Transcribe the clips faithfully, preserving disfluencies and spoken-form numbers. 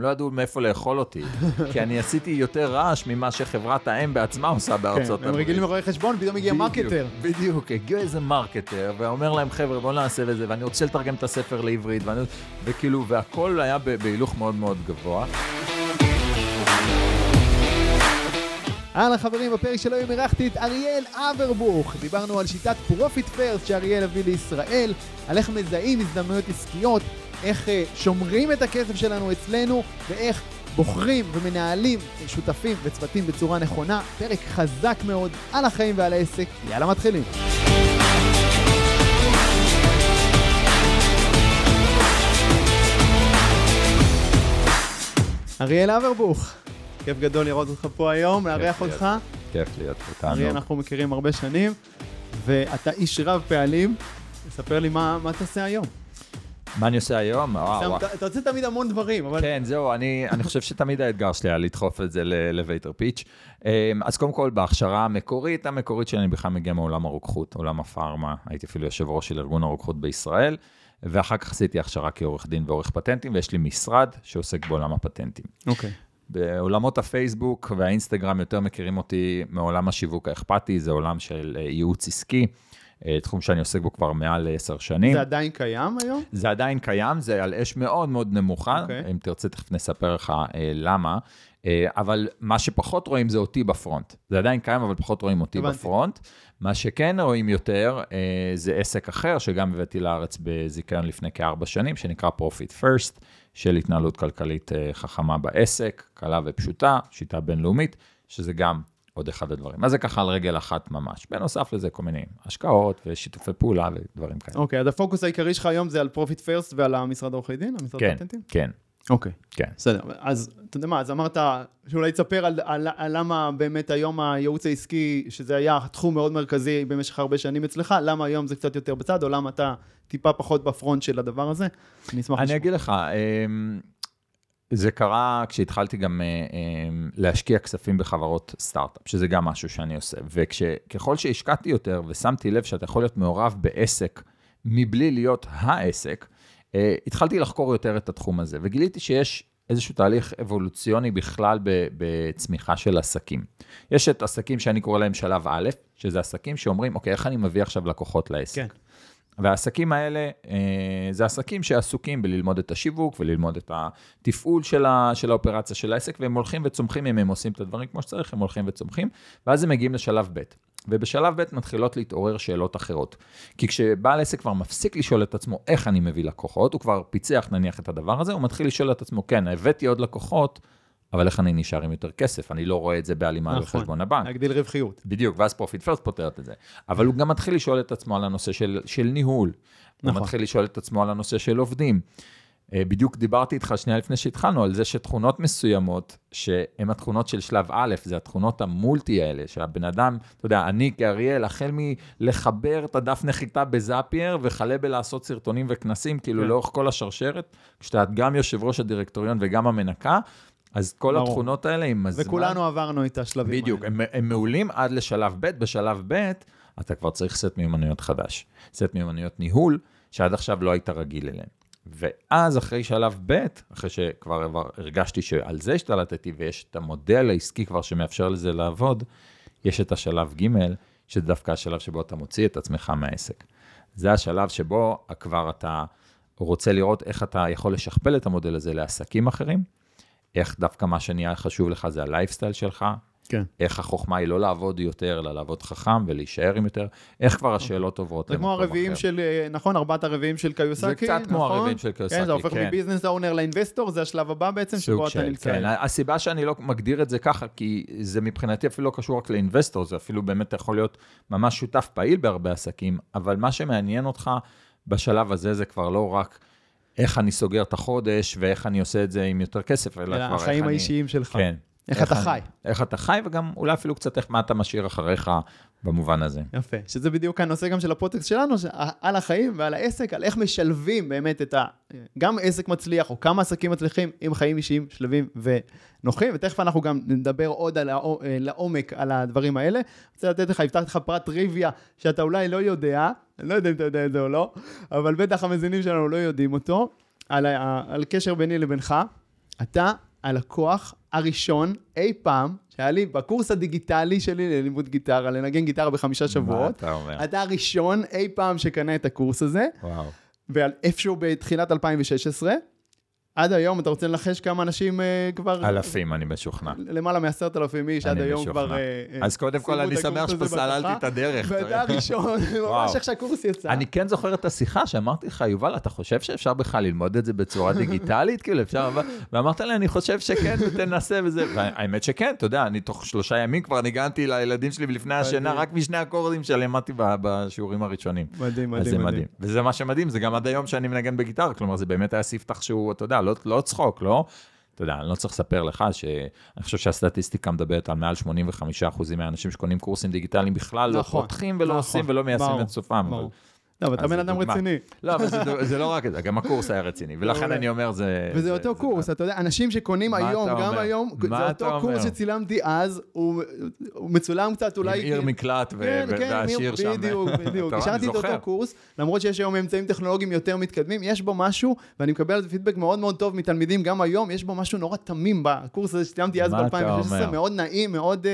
הם לא ידעו מאיפה לאכול אותי, כי אני עשיתי יותר רעש ממה שחברת האם בעצמה עושה בארצות הברית. הם רגילים לרואי חשבון, פתאום הגיע מרקטר. בדיוק, הגיע איזה מרקטר, ואומר להם, חבר'ה, בואו נעשה את זה, ואני רוצה לתרגם את הספר לעברית, וכאילו, והכל היה בהילוך מאוד מאוד גבוה. הלאה חברים, בפרק שלו אירחתי את אריאל אברבוך. דיברנו על שיטת פרופיט פרסט שאריאל הביא לישראל, על איך מזהים הזדמנויות עסקיות, איך שומרים את הכסף שלנו אצלנו, ואיך בוחרים ומנהלים שותפים וצוותים בצורה נכונה. פרק חזק מאוד על החיים ועל העסק. יאללה מתחילים. אריאל אברבוך, כיף גדול לראות אותך פה היום, להריח אותך. כיף להיות אותנו. אריאל, אנחנו מכירים הרבה שנים, ואתה איש רב פעלים. תספר לי מה תעשה היום. מה אני עושה היום? אתה עושה תמיד המון דברים. כן, זהו, אני חושב שתמיד האתגר שלי היה לדחוף את זה לווייטר פיץ'. אז קודם כל, בהכשרה המקורית, המקורית שלי בכלל מגיעה מעולם הרוקחות, עולם הפארמה, הייתי אפילו יושב ראש של ארגון הרוקחות בישראל, ואחר כך עשיתי הכשרה כעורך דין ועורך פטנטים, ויש לי משרד שעוסק בעולם הפטנטים. אוקיי. בעולמות הפייסבוק והאינסטגרם יותר מכירים אותי מעולם השיווק האכפתי, זה עולם של ייעוץ עסקי, תחום שאני עוסק בו כבר מעל עשר שנים. זה עדיין קיים היום? זה עדיין קיים, זה על אש מאוד מאוד נמוכה, okay. אם תרצה תכף נספר לך למה, אבל מה שפחות רואים זה אותי בפרונט, זה עדיין קיים אבל פחות רואים אותי הבנתי. בפרונט, מה שכן רואים יותר זה עסק אחר שגם הבאתי לארץ בזיכיון לפני כארבע שנים, שנקרא Profit First, של התנהלות כלכלית חכמה בעסק, קלה ופשוטה, שיטה בינלאומית, שזה גם עוד אחד הדברים. אז זה ככה על רגל אחת ממש. בנוסף לזה כל מיני השקעות ושיתופי פעולה ודברים כאלה. אוקיי, אז הפוקוס העיקרי שלך היום זה על פרופיט פרסט ועל המשרד עורכי דין, המשרד פטנטים? כן, כן. אוקיי. כן. בסדר. אז אתה יודע מה, אז אמרת שאולי תספר על, על, על למה באמת היום הייעוץ העסקי, שזה היה תחום מאוד מרכזי במשך הרבה שנים אצלך, למה היום זה קצת יותר בצד, או למה אתה טיפה פחות בפרונט של הדבר הזה? אני אשמח לשמוע. אני אגיד לך, זה קרה כשהתחלתי גם להשקיע כספים בחברות סטארט-אפ, שזה גם משהו שאני עושה. וככל שהשקעתי יותר ושמתי לב שאתה יכול להיות מעורב בעסק מבלי להיות העסק, התחלתי לחקור יותר את התחום הזה, וגיליתי שיש איזשהו תהליך אבולוציוני בכלל בצמיחה של עסקים. יש את עסקים שאני קורא להם שלב א', שזה עסקים שאומרים, אוקיי, איך אני מביא עכשיו לקוחות לעסק? כן. והעסקים האלה, זה עסקים שעסוקים בללמוד את השיווק, וללמוד את התפעול של, ה, של האופרציה של העסק, והם הולכים וצומחים, אם הם עושים את הדברים כמו שצריך, הם הולכים וצומחים, ואז הם מגיעים לשלב ב'. ובשלב ב' מתחילות להתעורר שאלות אחרות. כי כשבעל עסק כבר מפסיק לשאול את עצמו, איך אני מביא לקוחות, הוא כבר פיצח נניח את הדבר הזה, הוא מתחיל לשאול את עצמו, כן, הבאתי עוד לקוחות, אבל איך אני נשאר עם יותר כסף? אני לא רואה את זה בהלימה לחשבון הבנק. להגדיל רווחיות. בדיוק, ואז פרופיט פרסט פותרת את זה. אבל הוא גם מתחיל לשאול את עצמו על הנושא של, של ניהול. הוא מתחיל לשאול את עצמו על הנושא של עובדים. בדיוק דיברתי איתך שנייה לפני שהתחלנו, על זה שתכונות מסוימות, שהן התכונות של שלב א', זה התכונות המולטי האלה, שהבן אדם, אתה יודע, אני כאריאל, החל מלחבר את הדף נחיתה בזאפייר, וחלה בלעשות סרטונים וכנסים, כאילו לאורך כל השרשרת, כשאתה גם יושב ראש הדירקטוריון וגם המנקה, אז כל ברור. התכונות האלה עם הזמן... וכולנו עברנו את השלבים. בדיוק, הם, הם מעולים עד לשלב ב', בשלב ב', אתה כבר צריך סט מיומנויות חדש. סט מיומנויות ניהול, שעד עכשיו לא היית רגיל אליהן. ואז אחרי שלב ב', אחרי שכבר הרגשתי שעל זה השתלטתי, ויש את המודל העסקי כבר שמאפשר לזה לעבוד, יש את השלב ג', שזה דווקא השלב שבו אתה מוציא את עצמך מהעסק. זה השלב שבו כבר אתה רוצה לראות איך אתה יכול לשכפל את המודל הזה לעסקים אחרים, איך דווקא מה שנהיה חשוב לך זה הלייפסטייל שלך, כן. איך החוכמה היא לא לעבוד יותר, אלא לעבוד חכם ולהישאר עם יותר, איך כבר השאלות עוברות למקום אחר. זה כמו הרביעים של, נכון, ארבעת הרביעים של קיוסקי, נכון? זה קצת כמו הרביעים של קיוסקי, כן. כן, זה הופך מביזנס אונר לאינבסטור, זה השלב הבא בעצם שבו אתה נמצא. כן, הסיבה שאני לא מגדיר את זה ככה, כי זה מבחינתי אפילו לא קשור רק לאינבסטור, זה אפילו באמת יכול להיות ממש שותף פעיל בהרבה עסקים, אבל מה שמעניין אותך בשלב הזה זה כבר לא רק איך אני סוגר את החודש, ואיך אני עושה את זה עם יותר כסף, אלא כבר החיים האישיים שלך. כן. איך אתה חי. איך אתה חי, וגם אולי אפילו קצת איך מה אתה משאיר אחריך, במובן הזה. יפה. שזה בדיוק הנושא גם של הפודקאסט שלנו, על החיים ועל העסק, על איך משלבים באמת את ה... גם עסק מצליח, או כמה עסקים מצליחים, עם חיים אישיים, שלבים ונוחים, ותכף אנחנו גם נדבר עוד על הא... לעומק על הדברים האלה. רוצה לתת לך, יפתח לך פרט טריוויה, שאתה אולי לא יודע, אני לא יודע אם אתה יודע את זה או לא, אבל בטח המזינים שלנו לא יודעים אותו, על, ה... על קשר ביני לבינך, אתה הלקוח הראשון אי פעם, שהיה לי בקורס הדיגיטלי שלי ללימוד גיטרה, לנגן גיטרה בחמישה שבועות, אתה, אתה הראשון אי פעם שקנה את הקורס הזה, וואו. ועל איפשהו בתחילת אלפיים ושש עשרה, עד היום, אתה רוצה לנחש כמה אנשים אה, כבר... אלפים, אני משוכנע. למעלה מעשרת אלפים איש, עד היום משוכנע. כבר... אה, אז קודם כל, אני שמח שפסללתי את הדרך. ואתה הראשון, ממש איך שהקורס יצא. אני כן זוכר את השיחה שאמרתי לך, יובל, אתה חושב שאפשר בכלל ללמוד את זה בצורה דיגיטלית? כאילו, אפשר... ואמרת לי, אני חושב שכן, ותנסה וזה... והאמת שכן, אתה יודע, אני תוך שלושה ימים כבר ניגנתי לילדים שלי לפני השינה, רק משני הקורסים שלמדתי בשיעורים הראשונים. מדהים, מדהים. וזה מה שמדהים, זה גם עד היום שאני מנגן בגיטרה, כלומר, זה באמת היה ספתח שהוא, אתה יודע, לא, לא צחוק, לא? אתה יודע, אני לא צריך לספר לך שאני חושב שהסטטיסטיקה מדברת על מעל שמונים וחמישה אחוז מהאנשים שקונים קורסים דיגיטליים בכלל לא פותחים ולא עושים ולא מיישמים את סופם. לא, אבל אתה בן אדם רציני. לא, אבל זה לא רק את זה, גם הקורס היה רציני, ולכן אני אומר זה... וזה אותו קורס, אתה יודע, אנשים שקונים היום, גם היום, זה אותו קורס שצילמתי אז, הוא מצולם קצת אולי... עם עיר מקלט והשיר שם. בדיוק, בדיוק. השארתי את אותו קורס, למרות שיש היום אמצעים טכנולוגיים יותר מתקדמים, יש בו משהו, ואני מקבל פידבק מאוד מאוד טוב מתלמידים גם היום, יש בו משהו נורא תמים בקורס הזה שצילמתי אז ב-אלפיים ושש עשרה, מאוד נעים, מאוד...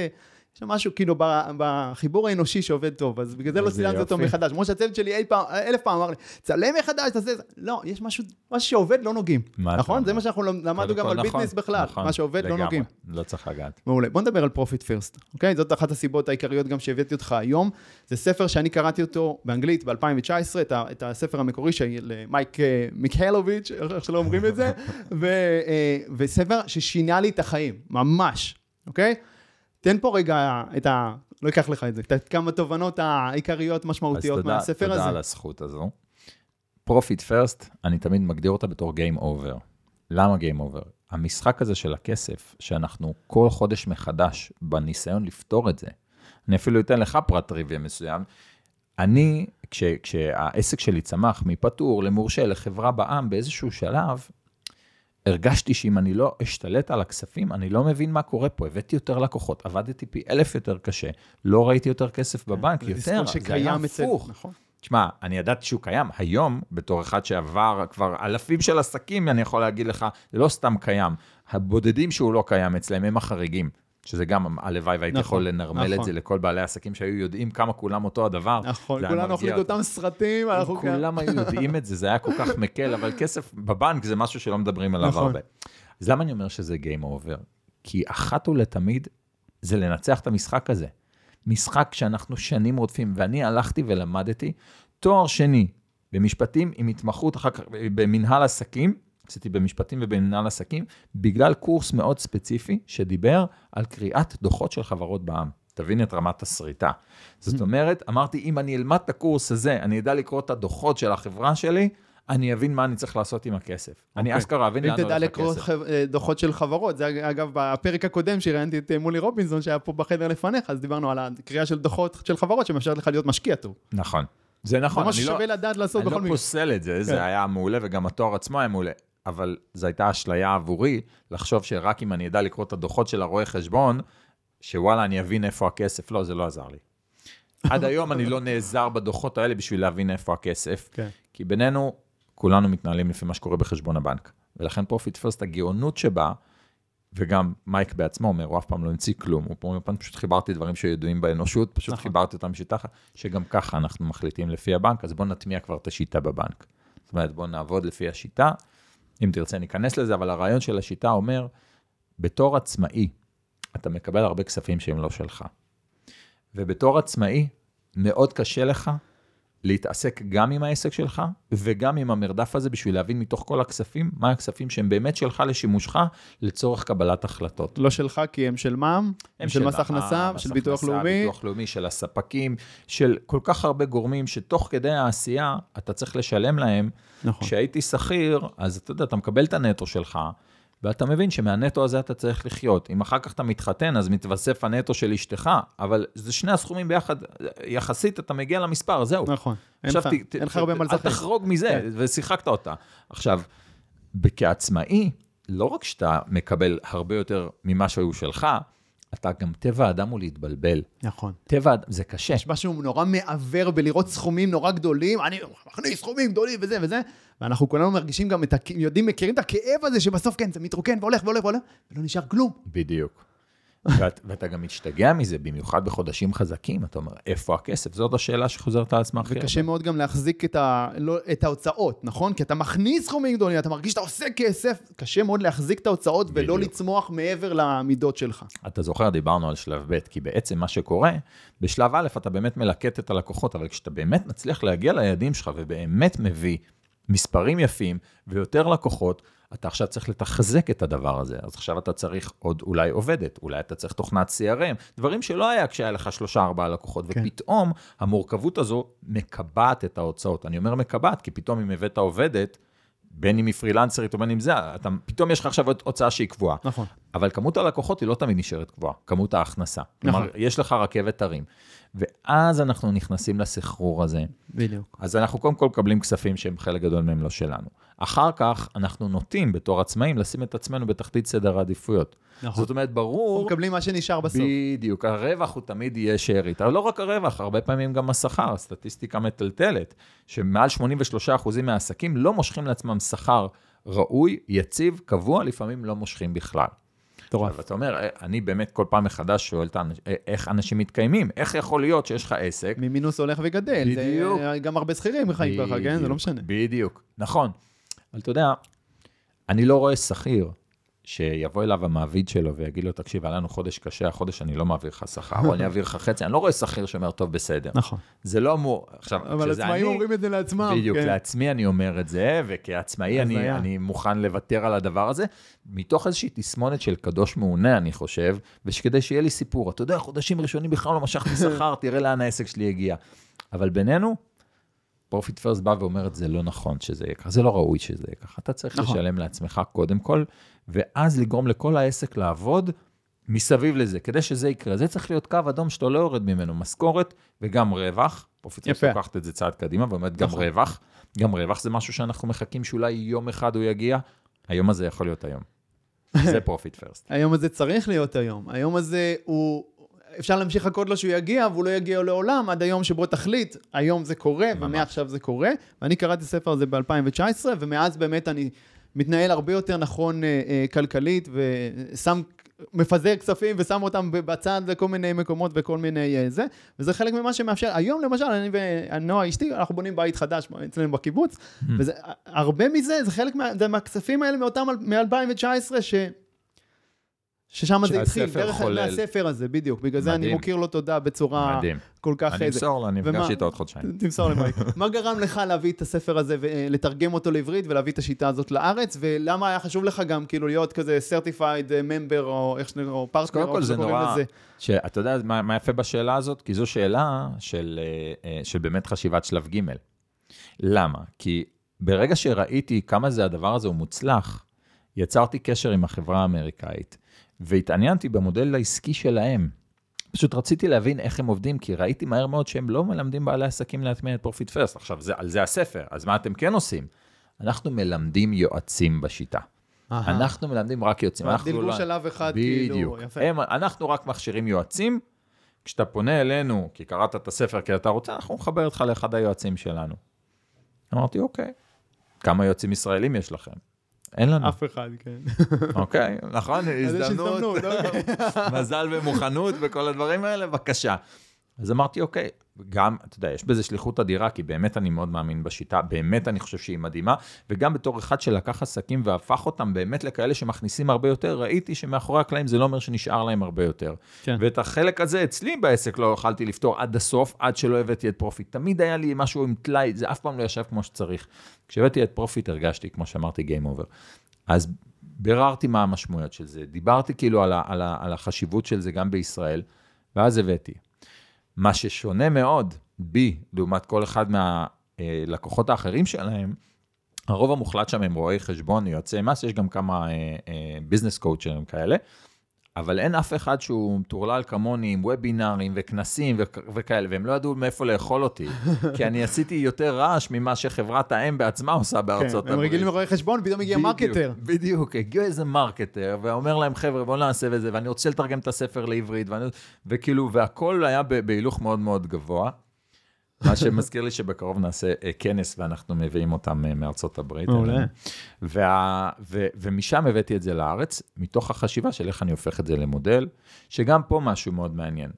יש משהו כאילו בחיבור האנושי שעובד טוב, אז בגלל זה לא צילמתי אותו מחדש. כמו שהצוות שלי אלף פעם אמר לי, צלם מחדש, תעשה את זה. לא, יש משהו שעובד, לא נוגעים. נכון? זה מה שאנחנו למדנו גם על ביטנס בכלל. מה שעובד, לא נוגעים. לא צריך לגעת. מעולה. בוא נדבר על Profit First. אוקיי? זאת אחת הסיבות העיקריות גם שהבאתי אותך היום. זה ספר שאני קראתי אותו באנגלית ב-אלפיים ותשע עשרה, את הספר המקורי של מייק מיכאלוביץ', איך שלא אומרים את זה, וספר ששינה לי את החיים, ממש. אוקיי? תן פה רגע את ה... לא אקח לך את זה, את כמה תובנות העיקריות משמעותיות מהספר הזה. אז תודה על הזכות הזו. Profit First, אני תמיד מגדיר אותה בתור Game Over. למה Game Over? המשחק הזה של הכסף, שאנחנו כל חודש מחדש בניסיון לפתור את זה. אני אפילו אתן לך פרט טריוויה מסוים. אני, כש, כשהעסק שלי צמח מפטור למורשה לחברה בעם באיזשהו שלב, הרגשתי שאם אני לא אשתלט על הכספים, אני לא מבין מה קורה פה. הבאתי יותר לקוחות, עבדתי פי אלף יותר קשה, לא ראיתי יותר כסף בבנק, יותר, זה היה הפוך. תשמע, אני ידעתי שהוא קיים. היום, בתור אחד שעבר כבר אלפים של עסקים, אני יכול להגיד לך, זה לא סתם קיים. הבודדים שהוא לא קיים אצלהם הם החריגים. שזה גם, הלוואי והייתי יכול לנרמל את זה לכל בעלי העסקים שהיו יודעים כמה כולם אותו הדבר. נכון, כולם אוכלים אותם סרטים. כולם היו יודעים את זה, זה היה כל כך מקל, אבל כסף בבנק זה משהו שלא מדברים עליו הרבה. אז למה אני אומר שזה Game Over? כי אחת ולתמיד זה לנצח את המשחק הזה. משחק שאנחנו שנים רודפים, ואני הלכתי ולמדתי תואר שני במשפטים עם התמחות, אחר כך במנהל עסקים, עשיתי במשפטים ובמנהל עסקים, בגלל קורס מאוד ספציפי שדיבר על קריאת דוחות של חברות בע"מ. תבין את רמת הסריטה. זאת אומרת, אמרתי, אם אני אלמד את הקורס הזה, אני ידע לקרוא את הדוחות של החברה שלי, אני אבין מה אני צריך לעשות עם הכסף. אני אשכרה אבין לאן הולך הכסף. ואם תדע לקרוא דוחות של חברות, זה אגב, בפרק הקודם שראיינתי את מולי רובינסון, שהיה פה בחדר לפניך, אז דיברנו על הקריאה של דוחות של חברות, שמאפשרת לך להיות משקיע טוב. נכון. זה נכון. ממש שווה לדעת לעשות בכל מקרה. אני לא פוסל את זה, זה היה מעולה, וגם התואר עצמו היה מעולה. אבל זו הייתה אשליה עבורי, לחשוב שרק אם אני ידע לקרוא את הדוחות של הרואה חשבון, שוואלה, אני אבין איפה הכסף. לא, זה לא עזר לי. עד היום אני לא נעזר בדוחות האלה בשביל להבין איפה הכסף, כי בינינו, כולנו מתנהלים לפי מה שקורה בחשבון הבנק. ולכן Profit First, הגאונות שבה, וגם מייק בעצמו אומר, הוא אף פעם לא המציא כלום, הוא פעם פעם פשוט חיברתי דברים שידועים באנושות, פשוט חיברתי אותם שיטה, שגם ככה אנחנו מחליטים לפי הבנק, אז בוא נטמיע כבר את השיטה בבנק. זאת אומרת, בוא נעבוד לפי השיטה, אם תרצה ניכנס לזה, אבל הרעיון של השיטה אומר, בתור עצמאי, אתה מקבל הרבה כספים שהם לא שלך. ובתור עצמאי, מאוד קשה לך להתעסק גם עם העסק שלך, וגם עם המרדף הזה, בשביל להבין מתוך כל הכספים, מה הכספים שהם באמת שלך לשימושך, לצורך קבלת החלטות. לא שלך, כי הם של מע"מ, הם של מס הכנסה, של ביטוח לאומי. ביטוח לאומי, של הספקים, של כל כך הרבה גורמים, שתוך כדי העשייה, אתה צריך לשלם להם. נכון. כשהייתי שכיר, אז אתה יודע, אתה מקבל את הנטו שלך, ואתה מבין שמהנטו הזה אתה צריך לחיות. אם אחר כך אתה מתחתן, אז מתווסף הנטו של אשתך, אבל זה שני הסכומים ביחד, יחסית אתה מגיע למספר, זהו. נכון. עכשיו, אין לך הרבה מלזכת. אל תחרוג מזה, ושיחקת אותה. עכשיו, כעצמאי, לא רק שאתה מקבל הרבה יותר ממה שהוא שלך, אתה גם טבע האדם הוא להתבלבל. נכון. טבע האדם, זה קשה. יש משהו נורא מעבר בלראות סכומים נורא גדולים, אני מכניס סכומים גדולים וזה וזה, ואנחנו כולנו מרגישים גם, את, יודעים, מכירים את הכאב הזה, שבסוף כן, זה מתרוקן והולך והולך והולך, ולא נשאר כלום. בדיוק. ואת, ואתה גם משתגע מזה, במיוחד בחודשים חזקים, אתה אומר, איפה הכסף? זאת השאלה שחוזרת על עצמה. וקשה מאוד גם להחזיק את, ה, לא, את ההוצאות, נכון? כי אתה מכניס סכומים גדולים, אתה מרגיש שאתה עושה כסף, קשה מאוד להחזיק את ההוצאות, בדיוק. ולא לצמוח מעבר למידות שלך. אתה זוכר, דיברנו על שלב ב', כי בעצם מה שקורה, בשלב א', אתה באמת מלקט את הלקוחות, אבל כשאתה באמת מצליח להגיע ליעדים שלך, ובאמת מביא מספרים יפים, ויותר לקוחות, אתה עכשיו צריך לתחזק את הדבר הזה, אז עכשיו אתה צריך עוד אולי עובדת, אולי אתה צריך תוכנת סי אר אם, דברים שלא היה כשהיה לך שלושה ארבעה לקוחות, כן. ופתאום המורכבות הזו מקבעת את ההוצאות, אני אומר מקבעת, כי פתאום אם הבאת עובדת, בין אם היא פרילנסרית או בין אם זה, אתה, פתאום יש לך עכשיו הוצאה שהיא קבועה. נכון. אבל כמות הלקוחות היא לא תמיד נשארת קבועה, כמות ההכנסה. נכון. כלומר, יש לך רכבת הרים. ואז אנחנו נכנסים לסחרור הזה. בדיוק. אז אנחנו קודם כל קבלים כספים שהם חלק גדול מהם לא שלנו. אחר כך אנחנו נוטים בתור עצמאים לשים את עצמנו בתחתית סדר העדיפויות. נכון. זאת אומרת, ברור... אנחנו מקבלים מה שנשאר בסוף. בדיוק, הרווח הוא תמיד יהיה שארית. אבל לא רק הרווח, הרבה פעמים גם השכר, הסטטיסטיקה מטלטלת, שמעל שמונים ושלושה אחוז מהעסקים לא מושכים לעצמם שכר ראוי, יציב, קבוע, לפעמים לא מושכים בכלל. אבל אתה אומר, אני באמת כל פעם מחדש שואל איך אנשים מתקיימים, איך יכול להיות שיש לך עסק. ממינוס הולך וגדל, בדיוק. גם הרבה שכירים חיים ככה, כן? זה לא משנה. בדיוק, נכון. אבל אתה יודע, אני לא רואה שכיר שיבוא אליו המעביד שלו ויגיד לו, תקשיב, עלינו חודש קשה, החודש אני לא מעביר לך שכר, או אני אעביר לך חצי, אני לא רואה שכיר שאומר, טוב, בסדר. נכון. זה לא אמור, עכשיו, אבל עצמאים אומרים את זה לעצמם. בדיוק, כן. לעצמי אני אומר את זה, וכעצמאי אני, אני מוכן לוותר על הדבר הזה, מתוך איזושהי תסמונת של קדוש מעונה, אני חושב, ושכדי שיהיה לי סיפור, אתה יודע, חודשים ראשונים בכלל לא משכתי שכר, תראה לאן העסק שלי הגיע. אבל בינינו, פרופיט פרסט בא ואומרת, זה לא נכון שזה יהיה ככה, זה לא ראוי שזה יהיה ככה, אתה צריך נכון. לשלם לעצמך קודם כל, ואז לגרום לכל העסק לעבוד מסביב לזה, כדי שזה יקרה, זה צריך להיות קו אדום שאתה לא יורד ממנו, משכורת וגם רווח, פרופיט פרסט לוקחת את זה צעד קדימה, ואומרת גם נכון. רווח, גם רווח זה משהו שאנחנו מחכים שאולי יום אחד הוא יגיע, היום הזה יכול להיות היום, זה פרופיט פרסט. היום הזה צריך להיות היום, היום הזה הוא... אפשר להמשיך לקוד לו שהוא יגיע, והוא לא יגיע לעולם, עד היום שבו תחליט, היום זה קורה, ומעכשיו זה קורה, ואני קראתי ספר הזה ב-אלפיים תשע עשרה, ומאז באמת אני מתנהל הרבה יותר נכון כלכלית, ושם, מפזר כספים, ושם אותם בצד לכל מיני מקומות, וכל מיני זה, וזה חלק ממה שמאפשר, היום למשל, אני ונועה אשתי, אנחנו בונים בית חדש, אצלנו בקיבוץ, והרבה מזה, זה חלק מהכספים האלה, מאותם מ-אלפיים תשע עשרה, ש... ששם זה התחיל, דרך מהספר הזה, בדיוק. בגלל זה אני מוכיר לו תודה בצורה כל כך... אני אמסור לו, אני מפגש איתו עוד חודשיים. תמסור למייק. מה גרם לך להביא את הספר הזה ולתרגם אותו לעברית ולהביא את השיטה הזאת לארץ? ולמה היה חשוב לך גם כאילו להיות כזה certified member או איך שנראה, או פרטנר, או שקוראים לזה? אתה יודע מה יפה בשאלה הזאת? כי זו שאלה של באמת חשיבת שלב ג'. למה? כי ברגע שראיתי כמה זה הדבר הזה הוא מוצלח, יצרתי קשר עם החברה האמריקאית. והתעניינתי במודל העסקי שלהם. פשוט רציתי להבין איך הם עובדים, כי ראיתי מהר מאוד שהם לא מלמדים בעלי עסקים להטמיע את פרופיט פרסט. עכשיו, זה, על זה הספר, אז מה אתם כן עושים? אנחנו מלמדים יועצים בשיטה. Aha. אנחנו מלמדים רק יועצים. דלגו שלב אחד, בדיוק. כאילו, אנחנו רק מכשירים יועצים, כשאתה פונה אלינו, כי קראת את הספר, כי אתה רוצה, אנחנו מחבר אותך לאחד היועצים שלנו. אמרתי, אוקיי, כמה יועצים ישראלים יש לכם? אין לנו. אף אחד, כן. אוקיי, נכון, הזדמנות, מזל ומוכנות וכל הדברים האלה, בבקשה. אז אמרתי, אוקיי, גם, אתה יודע, יש בזה שליחות אדירה, כי באמת אני מאוד מאמין בשיטה, באמת אני חושב שהיא מדהימה, וגם בתור אחד שלקח עסקים והפך אותם באמת לכאלה שמכניסים הרבה יותר, ראיתי שמאחורי הקלעים זה לא אומר שנשאר להם הרבה יותר. ואת החלק הזה אצלי בעסק לא יכולתי לפתור עד הסוף, עד שלא הבאתי את פרופיט. תמיד היה לי משהו עם תלאי, זה אף פעם לא ישב כמו שצריך. כשהבאתי את פרופיט הרגשתי, כמו שאמרתי, game over. אז ביררתי מה המשמעויות של זה, דיברתי כאילו על, על, על החשיבות של זה גם בישראל, ואז הבאתי. מה ששונה מאוד בי, לעומת כל אחד מהלקוחות האחרים שלהם, הרוב המוחלט שם הם רואי חשבון, יועצי מס, יש גם כמה ביזנס קואוצ'רים כאלה, אבל אין אף אחד שהוא מטורלל כמוני עם וובינרים וכנסים וכאלה, והם לא ידעו מאיפה לאכול אותי, כי אני עשיתי יותר רעש ממה שחברת האם בעצמה עושה בארצות הברית. הם רגילים לרואי חשבון, פתאום הגיע מרקטר. בדיוק, הגיע איזה מרקטר, ואומר להם, חבר'ה, בואו נעשה את זה, ואני רוצה לתרגם את הספר לעברית, וכאילו, והכל היה בהילוך מאוד מאוד גבוה, מה שמזכיר לי שבקרוב נעשה כנס, ואנחנו מביאים אותם מארצות הברית. ומשם הבאתי את זה לארץ, מתוך החשיבה של איך אני הופך את זה למודל, שגם פה משהו מאוד מעניין.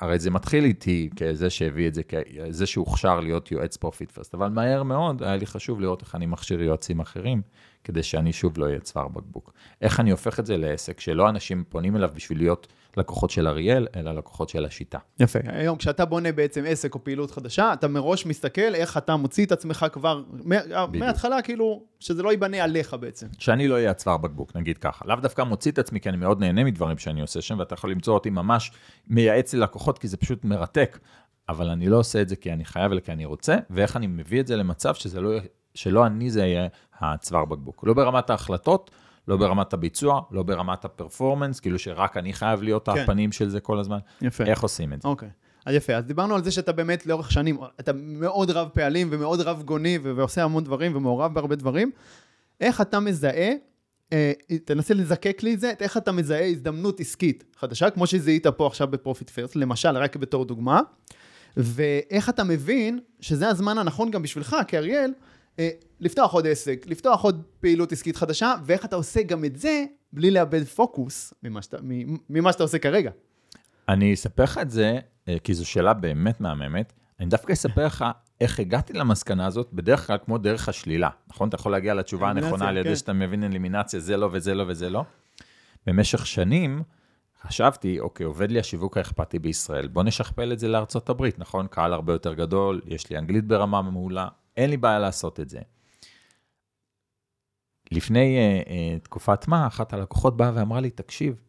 הרי זה מתחיל איתי כזה שהביא את זה, כזה שהוכשר להיות יועץ פרופיט פרסט, אבל מהר מאוד היה לי חשוב לראות איך אני מכשיר יועצים אחרים, כדי שאני שוב לא אהיה צוואר בקבוק. איך אני הופך את זה לעסק, שלא אנשים פונים אליו בשביל להיות לקוחות של אריאל, אלא לקוחות של השיטה. יפה. היום כשאתה בונה בעצם עסק או פעילות חדשה, אתה מראש מסתכל איך אתה מוציא את עצמך כבר, מההתחלה כאילו, שזה לא ייבנה עליך בעצם. שאני לא אהיה צוואר בקבוק, נגיד ככה. לאו דווקא מוציא את עצמי, כי אני מאוד נהנה מדברים שאני עושה שם, ואתה יכול למצוא אותי ממש מייעץ ללקוחות, כי זה פשוט מרתק. אבל אני לא עושה את זה כי אני חייב, אלא כי אני רוצה, ואיך אני מביא את זה למצב שזה לא, שלא אני זה יהיה הצוואר בקבוק. לא ברמת ההחלטות, לא ברמת הביצוע, לא ברמת הפרפורמנס, כאילו שרק אני חייב להיות הפנים של זה כל הזמן. יפה. איך עושים את זה? אוקיי. אז יפה. אז דיברנו על זה שאתה באמת לאורך שנים, אתה מאוד רב פעלים ומאוד רב גוני, ועושה המון דברים ומעורב בהרבה דברים. איך אתה מזהה, תנסה לזקק לי את זה, איך אתה מזהה הזדמנות עסקית חדשה, כמו שזהית פה עכשיו בפרופיט פרסט, למשל, רק בתור דוגמה, ואיך אתה מבין שזה הזמן הנכון גם בשבילך, כי אריאל, לפתוח עוד עסק, לפתוח עוד פעילות עסקית חדשה, ואיך אתה עושה גם את זה, בלי לאבד פוקוס ממה שאתה, ממה שאתה עושה כרגע. אני אספר לך את זה, כי זו שאלה באמת מהממת, אני דווקא אספר לך איך הגעתי למסקנה הזאת, בדרך כלל כמו דרך השלילה, נכון? אתה יכול להגיע לתשובה הנכונה, על ידי שאתה מבין אלימינציה, זה לא וזה לא וזה לא. במשך שנים, חשבתי, אוקיי, עובד לי השיווק האכפתי בישראל, בוא נשכפל את זה לארצות הברית, נכון? קהל הרבה יותר גדול, יש לי אנגלית ברמה מעולה, אין לי בעיה לעשות את זה. לפני uh, uh, תקופת מה, אחת הלקוחות באה ואמרה לי, תקשיב,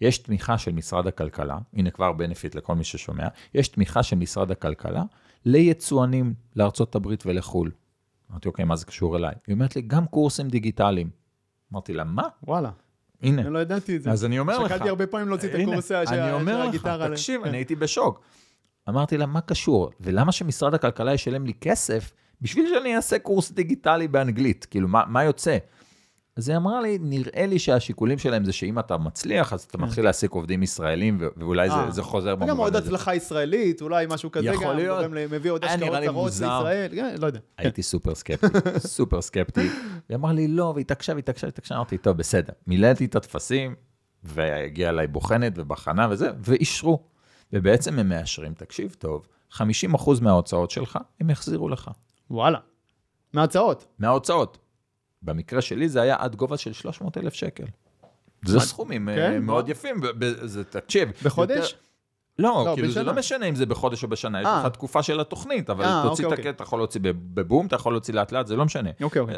יש תמיכה של משרד הכלכלה, הנה כבר בנפיט לכל מי ששומע, יש תמיכה של משרד הכלכלה ליצואנים לארצות הברית ולחול. אמרתי, אוקיי, מה זה קשור אליי? היא אומרת לי, גם קורסים דיגיטליים. אמרתי לה, מה? וואלה. הנה. אני לא ידעתי את זה. אז אני אומר לך. שקלתי הרבה פעמים להוציא את הקורסי הגיטרה. אני אומר לך, תקשיב, אני הייתי בשוק. אמרתי לה, מה קשור? ולמה שמשרד הכלכלה ישלם לי כסף בשביל שאני אעשה קורס דיגיטלי באנגלית? כאילו, מה, מה יוצא? אז היא אמרה לי, נראה לי שהשיקולים שלהם זה שאם אתה מצליח, אז אתה מתחיל להעסיק עובדים ישראלים, ואולי זה, זה חוזר במובן הזה. גם עוד הצלחה ישראלית, אולי משהו כזה, יכול להיות. גם מביא עוד השקעות זרות לישראל, לא יודע. הייתי סופר סקפטי, סופר סקפטי. היא אמרה לי, לא, והיא תקשב, היא תקשב, היא תקשב, אמרתי, טוב, בסדר. מילאתי את הטפסים, והגיעה אליי בוחנת ובחנה וזה, ואישרו. ובעצם הם מאשרים, תקשיב טוב, חמישים אחוז מההוצאות שלך, הם יחזירו לך. וואלה. מההוצאות? מההוצאות. במקרה שלי זה היה עד גובה של שלוש מאות אלף שקל. זה סכומים מאוד יפים, זה תקשיב. בחודש? לא, כאילו זה לא משנה אם זה בחודש או בשנה, יש לך תקופה של התוכנית, אבל תוציא את הקטע, אתה יכול להוציא בבום, אתה יכול להוציא לאט לאט, זה לא משנה. אוקיי, אוקיי.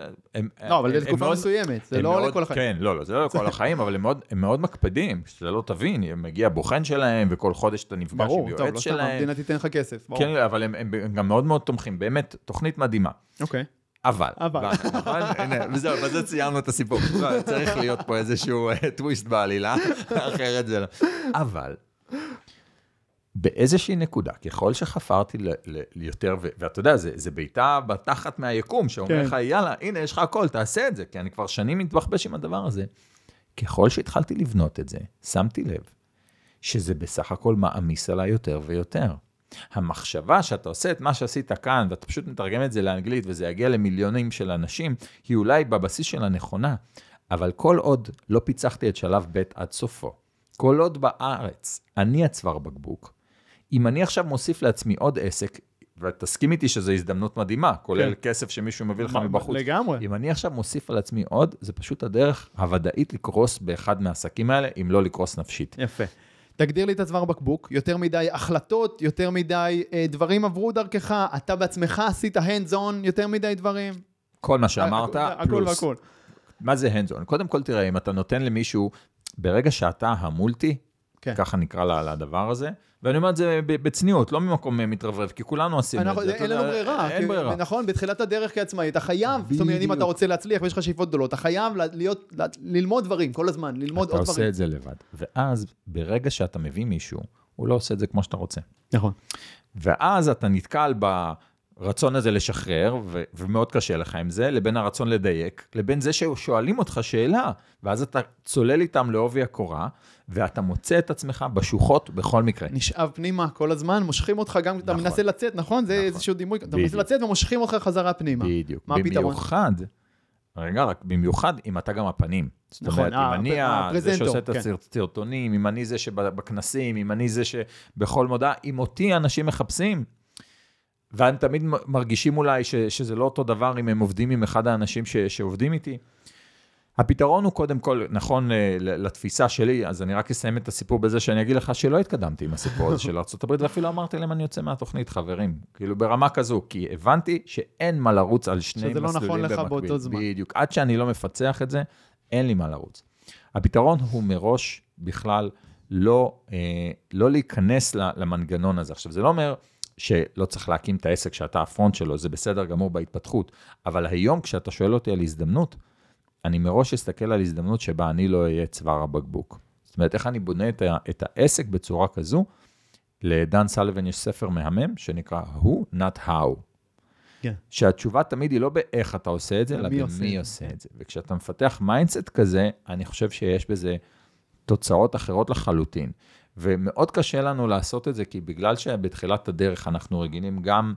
לא, אבל זה תקופה מסוימת, זה לא לכל החיים. כן, לא, לא, זה לא לכל החיים, אבל הם מאוד מקפדים, שזה לא תבין, מגיע בוחן שלהם, וכל חודש אתה נפגש עם יועץ שלהם. המדינה תיתן לך כסף. כן, אבל הם גם מאוד מאוד תומכים, באמת, תוכנית מדהימה. אוקיי. אבל, וזהו, בזה ציירנו את הסיפור, צריך להיות פה איזשהו טוויסט בעלילה, אחרת זה לא, אבל, באיזושהי נקודה, ככל שחפרתי ליותר, ואתה יודע, זה ביתה בתחת מהיקום, שאומר לך, יאללה, הנה, יש לך הכל, תעשה את זה, כי אני כבר שנים מתבחבש עם הדבר הזה, ככל שהתחלתי לבנות את זה, שמתי לב, שזה בסך הכל מעמיס עליי יותר ויותר, המחשבה שאתה עושה את מה שעשית כאן, ואתה פשוט מתרגם את זה לאנגלית, וזה יגיע למיליונים של אנשים, היא אולי בבסיס שלה נכונה, אבל כל עוד לא פיצחתי את שלב ב' עד סופו, כל עוד בארץ, אני הצוואר בקבוק, אם אני עכשיו מוסיף לעצמי עוד עסק, ותסכים איתי שזו הזדמנות מדהימה, כולל כסף שמישהו מביא לך מבחוץ. לגמרי. אם אני עכשיו מוסיף על עצמי עוד, זה פשוט הדרך הוודאית לקרוס באחד מהעסקים האלה, אם לא לקרוס נפשית. יפה. תגדיר לי את הצוואר בקבוק, יותר מדי החלטות, יותר מדי דברים עברו דרכך, אתה בעצמך עשית hands-on, יותר מדי דברים. כל מה שאמרת, פלוס. הכל והכל. מה זה hands-on? קודם כל תראה, אם אתה נותן למישהו, ברגע שאתה המולטי, כן. ככה נקרא לה על הדבר הזה, ואני אומר את זה בצניעות, לא ממקום מתרברב, כי כולנו עושים את זה. אין לנו ברירה. אין ברירה. נכון, בתחילת הדרך כעצמאית, אתה חייב, זאת אומרת, אם אתה רוצה להצליח ויש לך שאיפות גדולות, אתה חייב ללמוד דברים, כל הזמן, ללמוד עוד דברים. אתה עושה את זה לבד, ואז ברגע שאתה מביא מישהו, הוא לא עושה את זה כמו שאתה רוצה. נכון. ואז אתה נתקל ב... רצון הזה לשחרר, ו- ומאוד קשה לך עם זה, לבין הרצון לדייק, לבין זה ששואלים אותך שאלה, ואז אתה צולל איתם לעובי הקורה, ואתה מוצא את עצמך בשוחות בכל מקרה. נשאב פנימה כל הזמן, מושכים אותך גם, נכון. אתה מנסה לצאת, נכון? נכון. זה איזשהו דימוי, בדיוק. אתה מנסה לצאת ומושכים אותך חזרה פנימה. בדיוק. מה במיוחד, רגע, רק במיוחד אם אתה גם הפנים. זאת נכון, אומרת, אם אני הפ... זה שעושה את כן. הסרטונים, אם אני זה שבכנסים, אם אני זה שבכל מודעה, אם אותי אנשים מחפשים, והם תמיד מרגישים אולי ש, שזה לא אותו דבר אם הם עובדים עם אחד האנשים ש, שעובדים איתי. הפתרון הוא קודם כל, נכון לתפיסה שלי, אז אני רק אסיים את הסיפור בזה שאני אגיד לך שלא התקדמתי עם הסיפור הזה של ארצות הברית, ואפילו אמרתי להם אני יוצא מהתוכנית, חברים. כאילו ברמה כזו, כי הבנתי שאין מה לרוץ על שני מסלולים במקביל. שזה לא נכון לך באותו זמן. בדיוק, עד שאני לא מפצח את זה, אין לי מה לרוץ. הפתרון הוא מראש בכלל לא, לא להיכנס למנגנון הזה. עכשיו, זה לא אומר שלא צריך להקים את העסק שאתה הפרונט שלו, זה בסדר גמור בהתפתחות, אבל היום כשאתה שואל אותי על הזדמנות, אני מראש אסתכל על הזדמנות שבה אני לא אהיה צוואר הבקבוק. זאת אומרת, איך אני בונה את, ה- את העסק בצורה כזו, לדן סלוון יש ספר מהמם, שנקרא Who Not How. Yeah. שהתשובה תמיד היא לא באיך אתה עושה את זה, אלא במי עושה, עושה את זה. וכשאתה מפתח מיינדסט כזה, אני חושב שיש בזה תוצאות אחרות לחלוטין. ומאוד קשה לנו לעשות את זה, כי בגלל שבתחילת הדרך אנחנו רגילים גם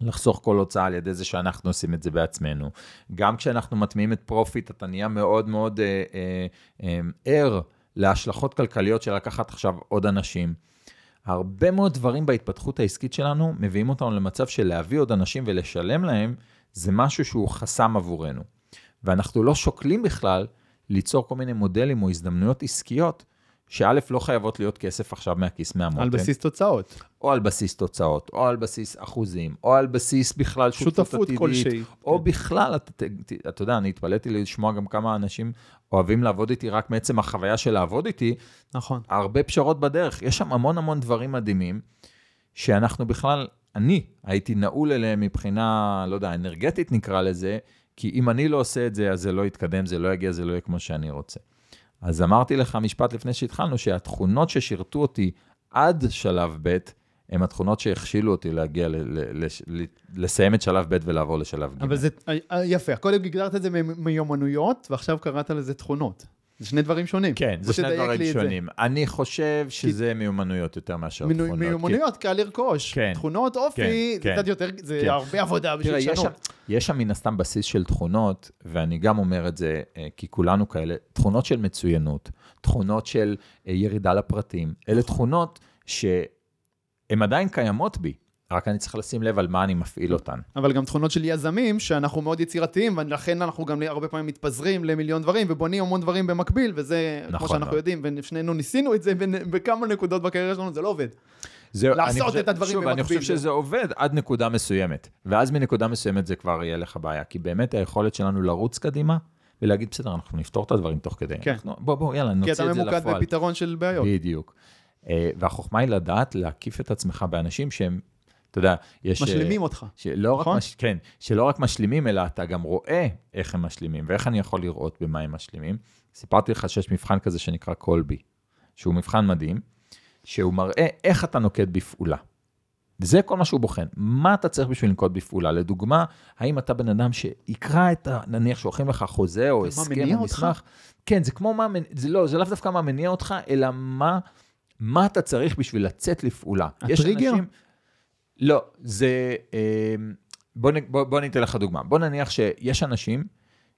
לחסוך כל הוצאה על ידי זה שאנחנו עושים את זה בעצמנו. גם כשאנחנו מטמיעים את פרופיט, אתה נהיה מאוד מאוד אה, אה, אה, ער להשלכות כלכליות של לקחת עכשיו עוד אנשים. הרבה מאוד דברים בהתפתחות העסקית שלנו מביאים אותנו למצב של להביא עוד אנשים ולשלם להם, זה משהו שהוא חסם עבורנו. ואנחנו לא שוקלים בכלל ליצור כל מיני מודלים או הזדמנויות עסקיות, שאלף לא חייבות להיות כסף עכשיו מהכיס מהמותן. על בסיס תוצאות. או על בסיס תוצאות, או על בסיס אחוזים, או על בסיס בכלל שותפות עתידית, או בכלל, אתה יודע, אני התפלאתי לשמוע גם כמה אנשים אוהבים לעבוד איתי, רק מעצם החוויה של לעבוד איתי, נכון. הרבה פשרות בדרך. יש שם המון המון דברים מדהימים, שאנחנו בכלל, אני הייתי נעול אליהם מבחינה, לא יודע, אנרגטית נקרא לזה, כי אם אני לא עושה את זה, אז זה לא יתקדם, זה לא יגיע, זה לא יהיה כמו שאני רוצה. אז אמרתי לך משפט לפני שהתחלנו, שהתכונות ששירתו אותי עד שלב ב', הן התכונות שהכשילו אותי להגיע, לסיים את שלב ב' ולעבור לשלב ג'. אבל זה יפה, קודם הגדרת את זה מיומנויות, ועכשיו קראת לזה תכונות. זה שני דברים שונים. כן, זה שני דברים שונים. אני חושב שזה מיומנויות יותר מאשר תכונות. מיומנויות קל לרכוש. תכונות אופי, זה הרבה עבודה בשביל שנות. יש שם מן הסתם בסיס של תכונות, ואני גם אומר את זה, כי כולנו כאלה, תכונות של מצוינות, תכונות של ירידה לפרטים, אלה תכונות שהן עדיין קיימות בי. רק אני צריך לשים לב על מה אני מפעיל אותן. אבל גם תכונות של יזמים, שאנחנו מאוד יצירתיים, ולכן אנחנו גם הרבה פעמים מתפזרים למיליון דברים, ובונים המון דברים במקביל, וזה, נכון, כמו שאנחנו לא. יודעים, ושנינו ניסינו את זה, בכמה נקודות בקריירה שלנו, זה לא עובד. זה, לעשות חושב, את הדברים שוב, במקביל. שוב, אני חושב שזה עובד עד נקודה מסוימת, ואז מנקודה מסוימת זה כבר יהיה לך בעיה, כי באמת היכולת שלנו לרוץ קדימה, ולהגיד, בסדר, אנחנו נפתור את הדברים תוך כדי. כן. אנחנו, בוא, בוא, יאללה, נוציא את זה לפועל. כי אתה ממוקד בפתרון של בעיות. בדיוק. והחוכמה היא לדעת להקיף את עצמך באנשים שהם אתה יודע, יש... משלימים אותך. שלא נכון? רק מש, כן, שלא רק משלימים, אלא אתה גם רואה איך הם משלימים, ואיך אני יכול לראות במה הם משלימים. סיפרתי לך שיש מבחן כזה שנקרא קולבי, שהוא מבחן מדהים, שהוא מראה איך אתה נוקט בפעולה. זה כל מה שהוא בוחן. מה אתה צריך בשביל לנקוט בפעולה? לדוגמה, האם אתה בן אדם שיקרא את ה... נניח שולחים לך חוזה או הסכם או מסמך? כן, זה כמו מה... זה לא, זה לא דווקא מה מניע אותך, אלא מה, מה אתה צריך בשביל לצאת לפעולה. הטריגר? לא, זה, בוא, בוא, בוא ניתן לך דוגמה. בוא נניח שיש אנשים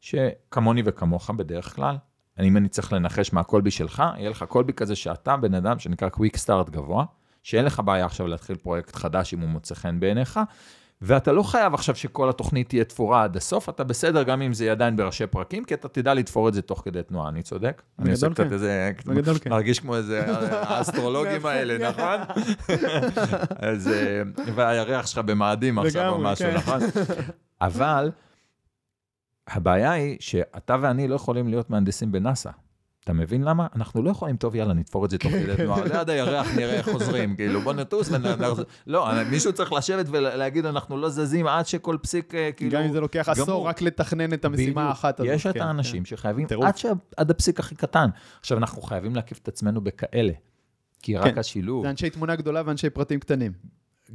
שכמוני וכמוך בדרך כלל, אם אני צריך לנחש מהקולבי שלך, יהיה לך קולבי כזה שאתה בן אדם שנקרא קוויק סטארט גבוה, שאין לך בעיה עכשיו להתחיל פרויקט חדש אם הוא מוצא חן בעיניך, ואתה לא חייב עכשיו שכל התוכנית תהיה תפורה עד הסוף, אתה בסדר גם אם זה עדיין בראשי פרקים, כי אתה תדע לתפור את זה תוך כדי תנועה, אני צודק? אני עושה קצת איזה, נרגיש כמו איזה האסטרולוגים האלה, נכון? אז, והירח שלך במאדים עכשיו או משהו, נכון? אבל, הבעיה היא שאתה ואני לא יכולים להיות מהנדסים בנאסה. אתה מבין למה? אנחנו לא יכולים, טוב, יאללה, נתפור את זה תוך כדי תנועה, ליד הירח נראה איך חוזרים, כאילו, בוא נטוס, לא, מישהו צריך לשבת ולהגיד, אנחנו לא זזים עד שכל פסיק, כאילו... גם אם זה לוקח עשור, רק לתכנן את המשימה האחת. יש את האנשים שחייבים, עד הפסיק הכי קטן. עכשיו, אנחנו חייבים להקיף את עצמנו בכאלה, כי רק השילוב... זה אנשי תמונה גדולה ואנשי פרטים קטנים.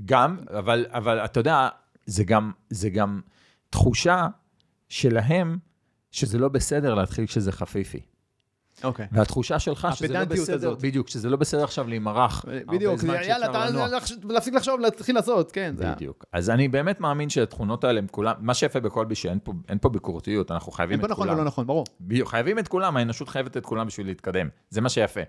גם, אבל, אבל, אתה יודע, זה גם, זה גם תחושה שלהם שזה לא בסדר להתחיל כשזה חפיפי. אוקיי. והתחושה שלך שזה לא בסדר, בדיוק, שזה לא בסדר עכשיו להימרח. בדיוק, יאללה, להפסיק לחשוב, להתחיל לעשות, כן. בדיוק. אז אני באמת מאמין שהתכונות האלה, מה שיפה בכל בי, שאין פה ביקורתיות, אנחנו חייבים את כולם. אין פה נכון ולא נכון, ברור. חייבים את כולם, האנושות חייבת את כולם בשביל להתקדם. זה מה שיפה.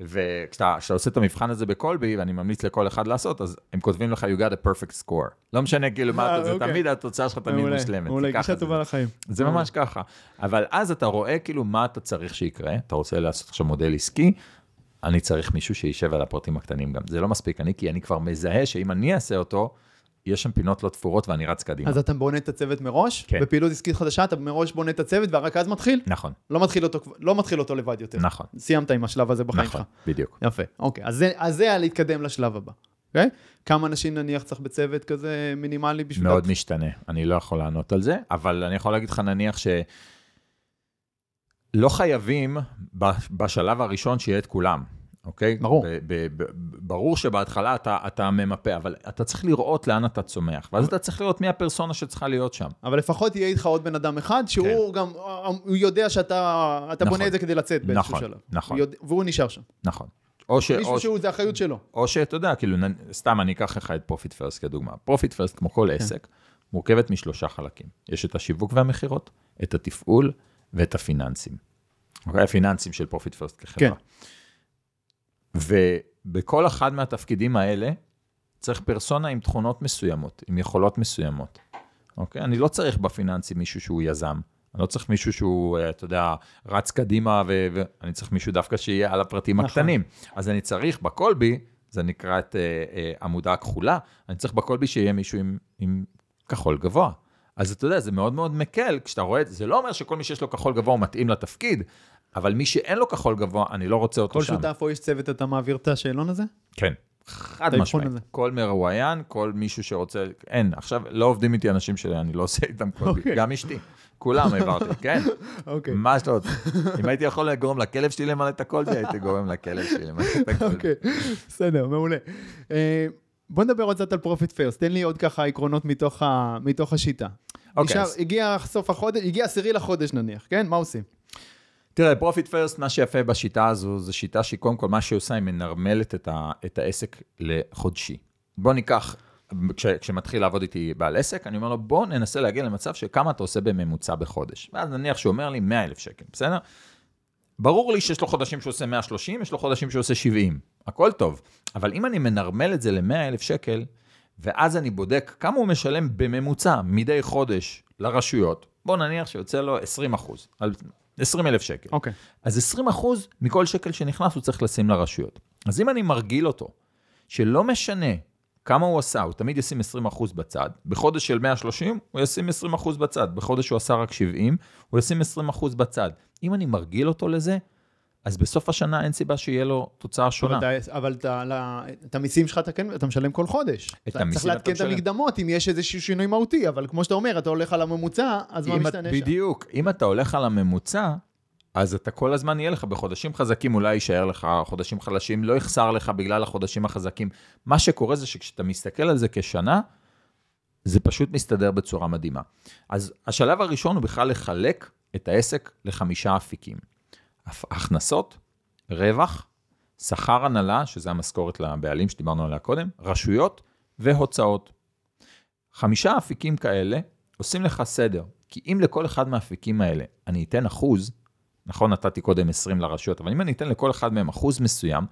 וכשאתה עושה את המבחן הזה בכל בי, ואני ממליץ לכל אחד לעשות, אז הם כותבים לך, you got a perfect score. לא משנה כאילו מה, זה תמיד התוצאה שלך תמיד משלמת. אולי, גישה טובה לחיים. זה ממש ככה. אבל אז אתה רואה כאילו מה אתה צריך שיקרה, אתה רוצה לעשות עכשיו מודל עסקי, אני צריך מישהו שישב על הפרטים הקטנים גם. זה לא מספיק, אני, כי אני כבר מזהה שאם אני אעשה אותו, יש שם פינות לא תפורות ואני רץ קדימה. אז אתה בונה את הצוות מראש, כן. בפעילות עסקית חדשה, אתה מראש בונה את הצוות, ורק אז מתחיל? נכון. לא מתחיל אותו, לא מתחיל אותו לבד יותר. נכון. סיימת עם השלב הזה בחיים נכון, שלך. בדיוק. יפה, אוקיי. אז זה, אז זה היה להתקדם לשלב הבא. Okay? כמה אנשים נניח צריך בצוות כזה מינימלי בשביל... מאוד משתנה. אני לא יכול לענות על זה, אבל אני יכול להגיד לך נניח ש... לא חייבים בשלב הראשון שיהיה את כולם, אוקיי? ברור. ברור שבהתחלה אתה, אתה ממפה, אבל אתה צריך לראות לאן אתה צומח, ואז אתה צריך לראות מי הפרסונה שצריכה להיות שם. אבל לפחות יהיה איתך עוד בן אדם אחד, שהוא גם, הוא יודע שאתה, אתה בונה את זה כדי לצאת באיזשהו שלב. נכון, נכון. והוא נשאר שם. נכון. מישהו שהוא, זה האחריות שלו. או שאתה יודע, כאילו, סתם אני אקח לך את פרופיט פרסט כדוגמה. פרופיט פרסט, כמו כל עסק, מורכבת משלושה חלקים. יש את השיווק והמחירות, את התפעול, ואת הפיננסים. אוקיי, הפיננסים של פרופיט פרסט כחברה. כן. ובכל אחד מהתפקידים האלה, צריך פרסונה עם תכונות מסוימות, עם יכולות מסוימות. אוקיי? אני לא צריך בפיננסים מישהו שהוא יזם. אני לא צריך מישהו שהוא, אתה יודע, רץ קדימה, ואני צריך מישהו דווקא שיהיה על הפרטים הקטנים. אז אני צריך בכל בי, זה נקרא את עמודה הכחולה, אני צריך בכל בי שיהיה מישהו עם כחול גבוה. אז אתה יודע, זה מאוד מאוד מקל, כשאתה רואה את זה, זה לא אומר שכל מי שיש לו כחול גבוה הוא מתאים לתפקיד, אבל מי שאין לו כחול גבוה, אני לא רוצה אותו שם. כל שותף או איש צוות, אתה מעביר את השאלון הזה? כן, חד משמעית. כל מרואיין, כל מישהו שרוצה, אין, עכשיו לא עובדים איתי אנשים שלי, אני לא עושה איתם כל בי, גם אשתי. כולם העברתי, כן? אוקיי. מה שאתה רוצה? אם הייתי יכול לגרום לכלב שלי למלא את הכל בי, הייתי גורם לכלב שלי למלא את הכל בי. אוקיי, בסדר, מעולה. בוא נדבר עוד קצת על פרופיט פרסט, תן לי עוד ככה עקרונות מתוך, ה... מתוך השיטה. Okay, נשאר, אז... הגיע סוף החודש, הגיע עשירי לחודש נניח, כן? מה עושים? תראה, פרופיט פרסט, מה שיפה בשיטה הזו, זו שיטה שקודם כל מה שעושה היא מנרמלת את, ה... את העסק לחודשי. בוא ניקח, כש... כשמתחיל לעבוד איתי בעל עסק, אני אומר לו, בוא ננסה להגיע למצב שכמה אתה עושה בממוצע בחודש. ואז נניח שהוא אומר לי מאה אלף שקל, בסדר? ברור לי שיש לו חודשים שעושה מאה ושלושים, יש לו חודשים שעושה שבעים. הכל טוב. אבל אם אני מנרמל את זה ל-מאה אלף שקל, ואז אני בודק כמה הוא משלם בממוצע מדי חודש לרשויות, בוא נניח שיוצא לו עשרים אחוז, עשרים אלף שקל. Okay. אז עשרים אחוז מכל שקל שנכנס הוא צריך לשים לרשויות. אז אם אני מרגיל אותו, שלא משנה כמה הוא עשה, הוא תמיד ישים עשרים אחוז בצד, בחודש של מאה ושלושים הוא ישים עשרים אחוז בצד, בחודש הוא עשה רק שבעים, הוא ישים עשרים אחוז בצד. אם אני מרגיל אותו לזה, אז בסוף השנה אין סיבה שיהיה לו תוצאה שונה. אבל את המיסים שלך אתה משלם כל חודש. צריך להתקן את המקדמות אם יש איזשהו שינוי מהותי, אבל כמו שאתה אומר, אתה הולך על הממוצע, אז מה משתנה שם? בדיוק, אם אתה הולך על הממוצע, אז אתה כל הזמן יהיה לך, בחודשים חזקים אולי יישאר לך, חודשים חלשים לא יחסר לך בגלל החודשים החזקים. מה שקורה זה שכשאתה מסתכל על זה כשנה, זה פשוט מסתדר בצורה מדהימה. אז השלב הראשון הוא בכלל לחלק את העסק לחמישה אפיקים. הכנסות, רווח, שכר הנהלה, שזה המשכורת לבעלים שדיברנו עליה קודם, רשויות והוצאות. חמישה אפיקים כאלה עושים לך סדר, כי אם לכל אחד מהאפיקים האלה אני אתן אחוז, נכון, נתתי קודם עשרים לרשויות, אבל אם אני אתן לכל אחד מהם אחוז מסוים,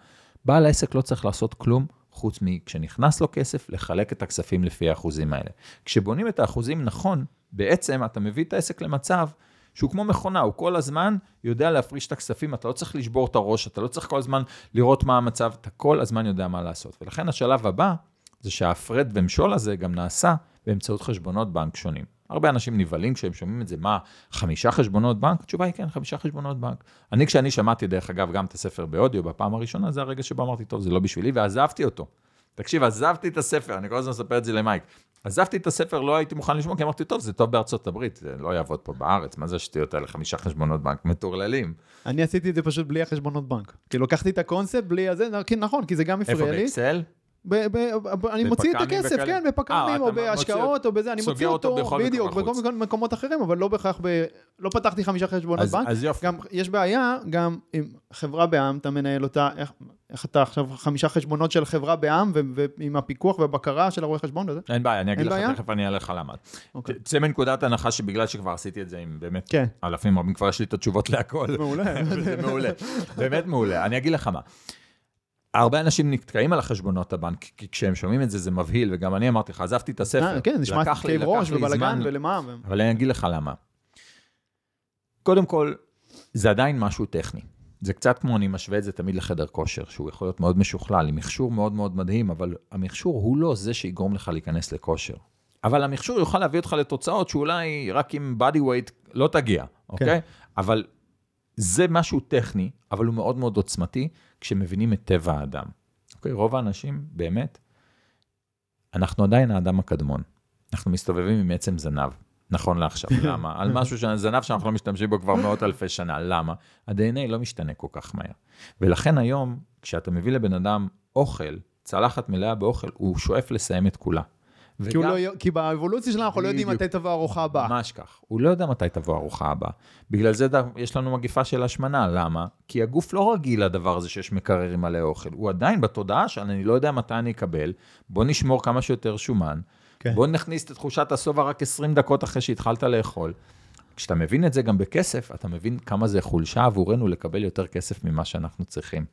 בעל העסק לא צריך לעשות כלום, חוץ מכשנכנס לו כסף, לחלק את הכספים לפי האחוזים האלה. כשבונים את האחוזים נכון, בעצם אתה מביא את העסק למצב שהוא כמו מכונה, הוא כל הזמן יודע להפריש את הכספים, אתה לא צריך לשבור את הראש, אתה לא צריך כל הזמן לראות מה המצב, אתה כל הזמן יודע מה לעשות. ולכן השלב הבא, זה שההפרד ומשול הזה גם נעשה באמצעות חשבונות בנק שונים. הרבה אנשים נבלים כשהם שומעים את זה, מה, חמישה חשבונות בנק? התשובה היא כן, חמישה חשבונות בנק. אני, כשאני שמעתי, דרך אגב, גם את הספר באודיו, בפעם הראשונה, זה הרגע שבו אמרתי, טוב, זה לא בשבילי, ועזבתי אותו. תקשיב, עזבתי את הספר, אני כל הזמן מספר את זה למייק. עזבתי את הספר, לא הייתי מוכן לשמוע, כי אמרתי, טוב, זה טוב בארצות הברית, זה לא יעבוד פה בארץ, מה זה שטויות האלה, חמישה חשבונות בנק מטורללים. אני עשיתי את זה פשוט בלי החשבונות בנק. כי לקחתי את הקונספט, בלי הזה, נכון, כי זה גם מפריע לי. איפה, באקסל? אני מוציא את הכסף, כן, בפקמים או בהשקעות או בזה, אני מוציא אותו בדיוק, בכל מקומות אחרים, אבל לא בכך, לא פתחתי חמישה חשבונות בנק, גם יש בעיה, גם עם חברה בעם, אתה מנהל אותה, איך אתה עכשיו חמישה חשבונות של חברה בעם, ועם הפיקוח והבקרה של הרואה חשבון וזה? אין בעיה, אני אגיד לך תכף, אני אלך למד. זה מנקודת הנחה שבגלל שכבר עשיתי את זה עם באמת אלפים רבים, כבר יש לי את התשובות להכל. מעולה. זה מעולה, באמת מעולה, אני אגיד לך מה. הרבה אנשים נתקעים על החשבונות הבנק, כי כשהם שומעים את זה, זה מבהיל, וגם אני אמרתי לך, עזבתי את הספר. כן, נשמע כאב ראש ובלגן ולמה. אבל אני אגיד לך למה. קודם כל, זה עדיין משהו טכני. זה קצת כמו, אני משווה את זה תמיד לחדר כושר, שהוא יכול להיות מאוד משוכלל, עם מכשור מאוד מאוד מדהים, אבל המכשור הוא לא זה שיגרום לך להיכנס לכושר. אבל המכשור יוכל להביא אותך לתוצאות, שאולי רק עם body weight לא תגיע, אוקיי? אבל זה משהו טכני, אבל הוא מאוד מאוד עוצמתי, כשמבינים את טבע האדם. אוקיי, רוב האנשים, באמת, אנחנו עדיין האדם הקדמון. אנחנו מסתובבים עם עצם זנב, נכון לעכשיו. למה? על משהו שהזנב שאנחנו לא משתמשים בו כבר מאות אלפי שנה. למה? ה-די אן איי לא משתנה כל כך מהר. ולכן היום, כשאתה מביא לבן אדם אוכל, צלחת מלאה באוכל, הוא שואף לסיים את כולה. כי, לא, כי באבולוציה שלנו אנחנו לא יודעים מתי תבוא ארוחה הבאה. ממש כך. הוא לא יודע מתי תבוא ארוחה הבאה. בגלל זה יש לנו מגיפה של השמנה. למה? כי הגוף לא רגיל לדבר הזה שיש מקררים מלא אוכל. הוא עדיין בתודעה שאני לא יודע מתי אני אקבל. בוא נשמור כמה שיותר שומן. כן. בוא נכניס את תחושת הסובה רק עשרים דקות אחרי שהתחלת לאכול. כשאתה מבין את זה גם בכסף, אתה מבין כמה זה חולשה עבורנו לקבל יותר כסף ממה שאנחנו צריכים.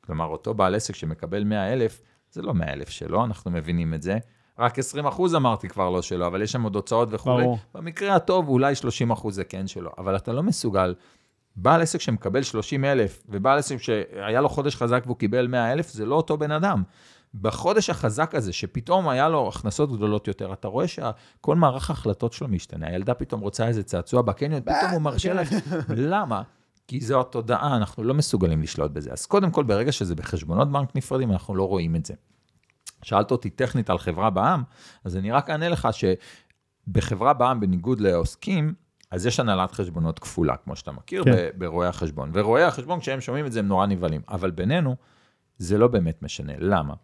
כלומר, אותו בעל עסק שמקבל מאה אלף, זה לא מאה אלף שלו, אנחנו מבינים את זה. רק עשרים אחוז אמרתי כבר לא שלו, אבל יש שם עוד הוצאות וכולי. במקרה הטוב, אולי שלושים אחוז זה כן שלו. אבל אתה לא מסוגל. בעל עסק שמקבל שלושים אלף, ובעל עסק שהיה לו חודש חזק והוא קיבל מאה אלף, זה לא אותו בן אדם. בחודש החזק הזה, שפתאום היה לו הכנסות גדולות יותר, אתה רואה שכל מערך ההחלטות שלו משתנה. הילדה פתאום רוצה איזה צעצוע בקניון, פתאום הוא מרשה לך. למה? כי זו התודעה, אנחנו לא מסוגלים לשלוט בזה. אז קודם כל, ברגע שזה בחשבונות בנק נפרדים, אנחנו לא רואים את זה. שאלת אותי טכנית על חברה בעם, אז אני רק אענה לך שבחברה בעם, בניגוד לעוסקים, אז יש הנהלת חשבונות כפולה, כמו שאתה מכיר, כן. ברואי החשבון. ורואי החשבון, כשהם שומעים את זה, הם נורא נבלים. אבל בינינו, זה לא באמת משנה. למה?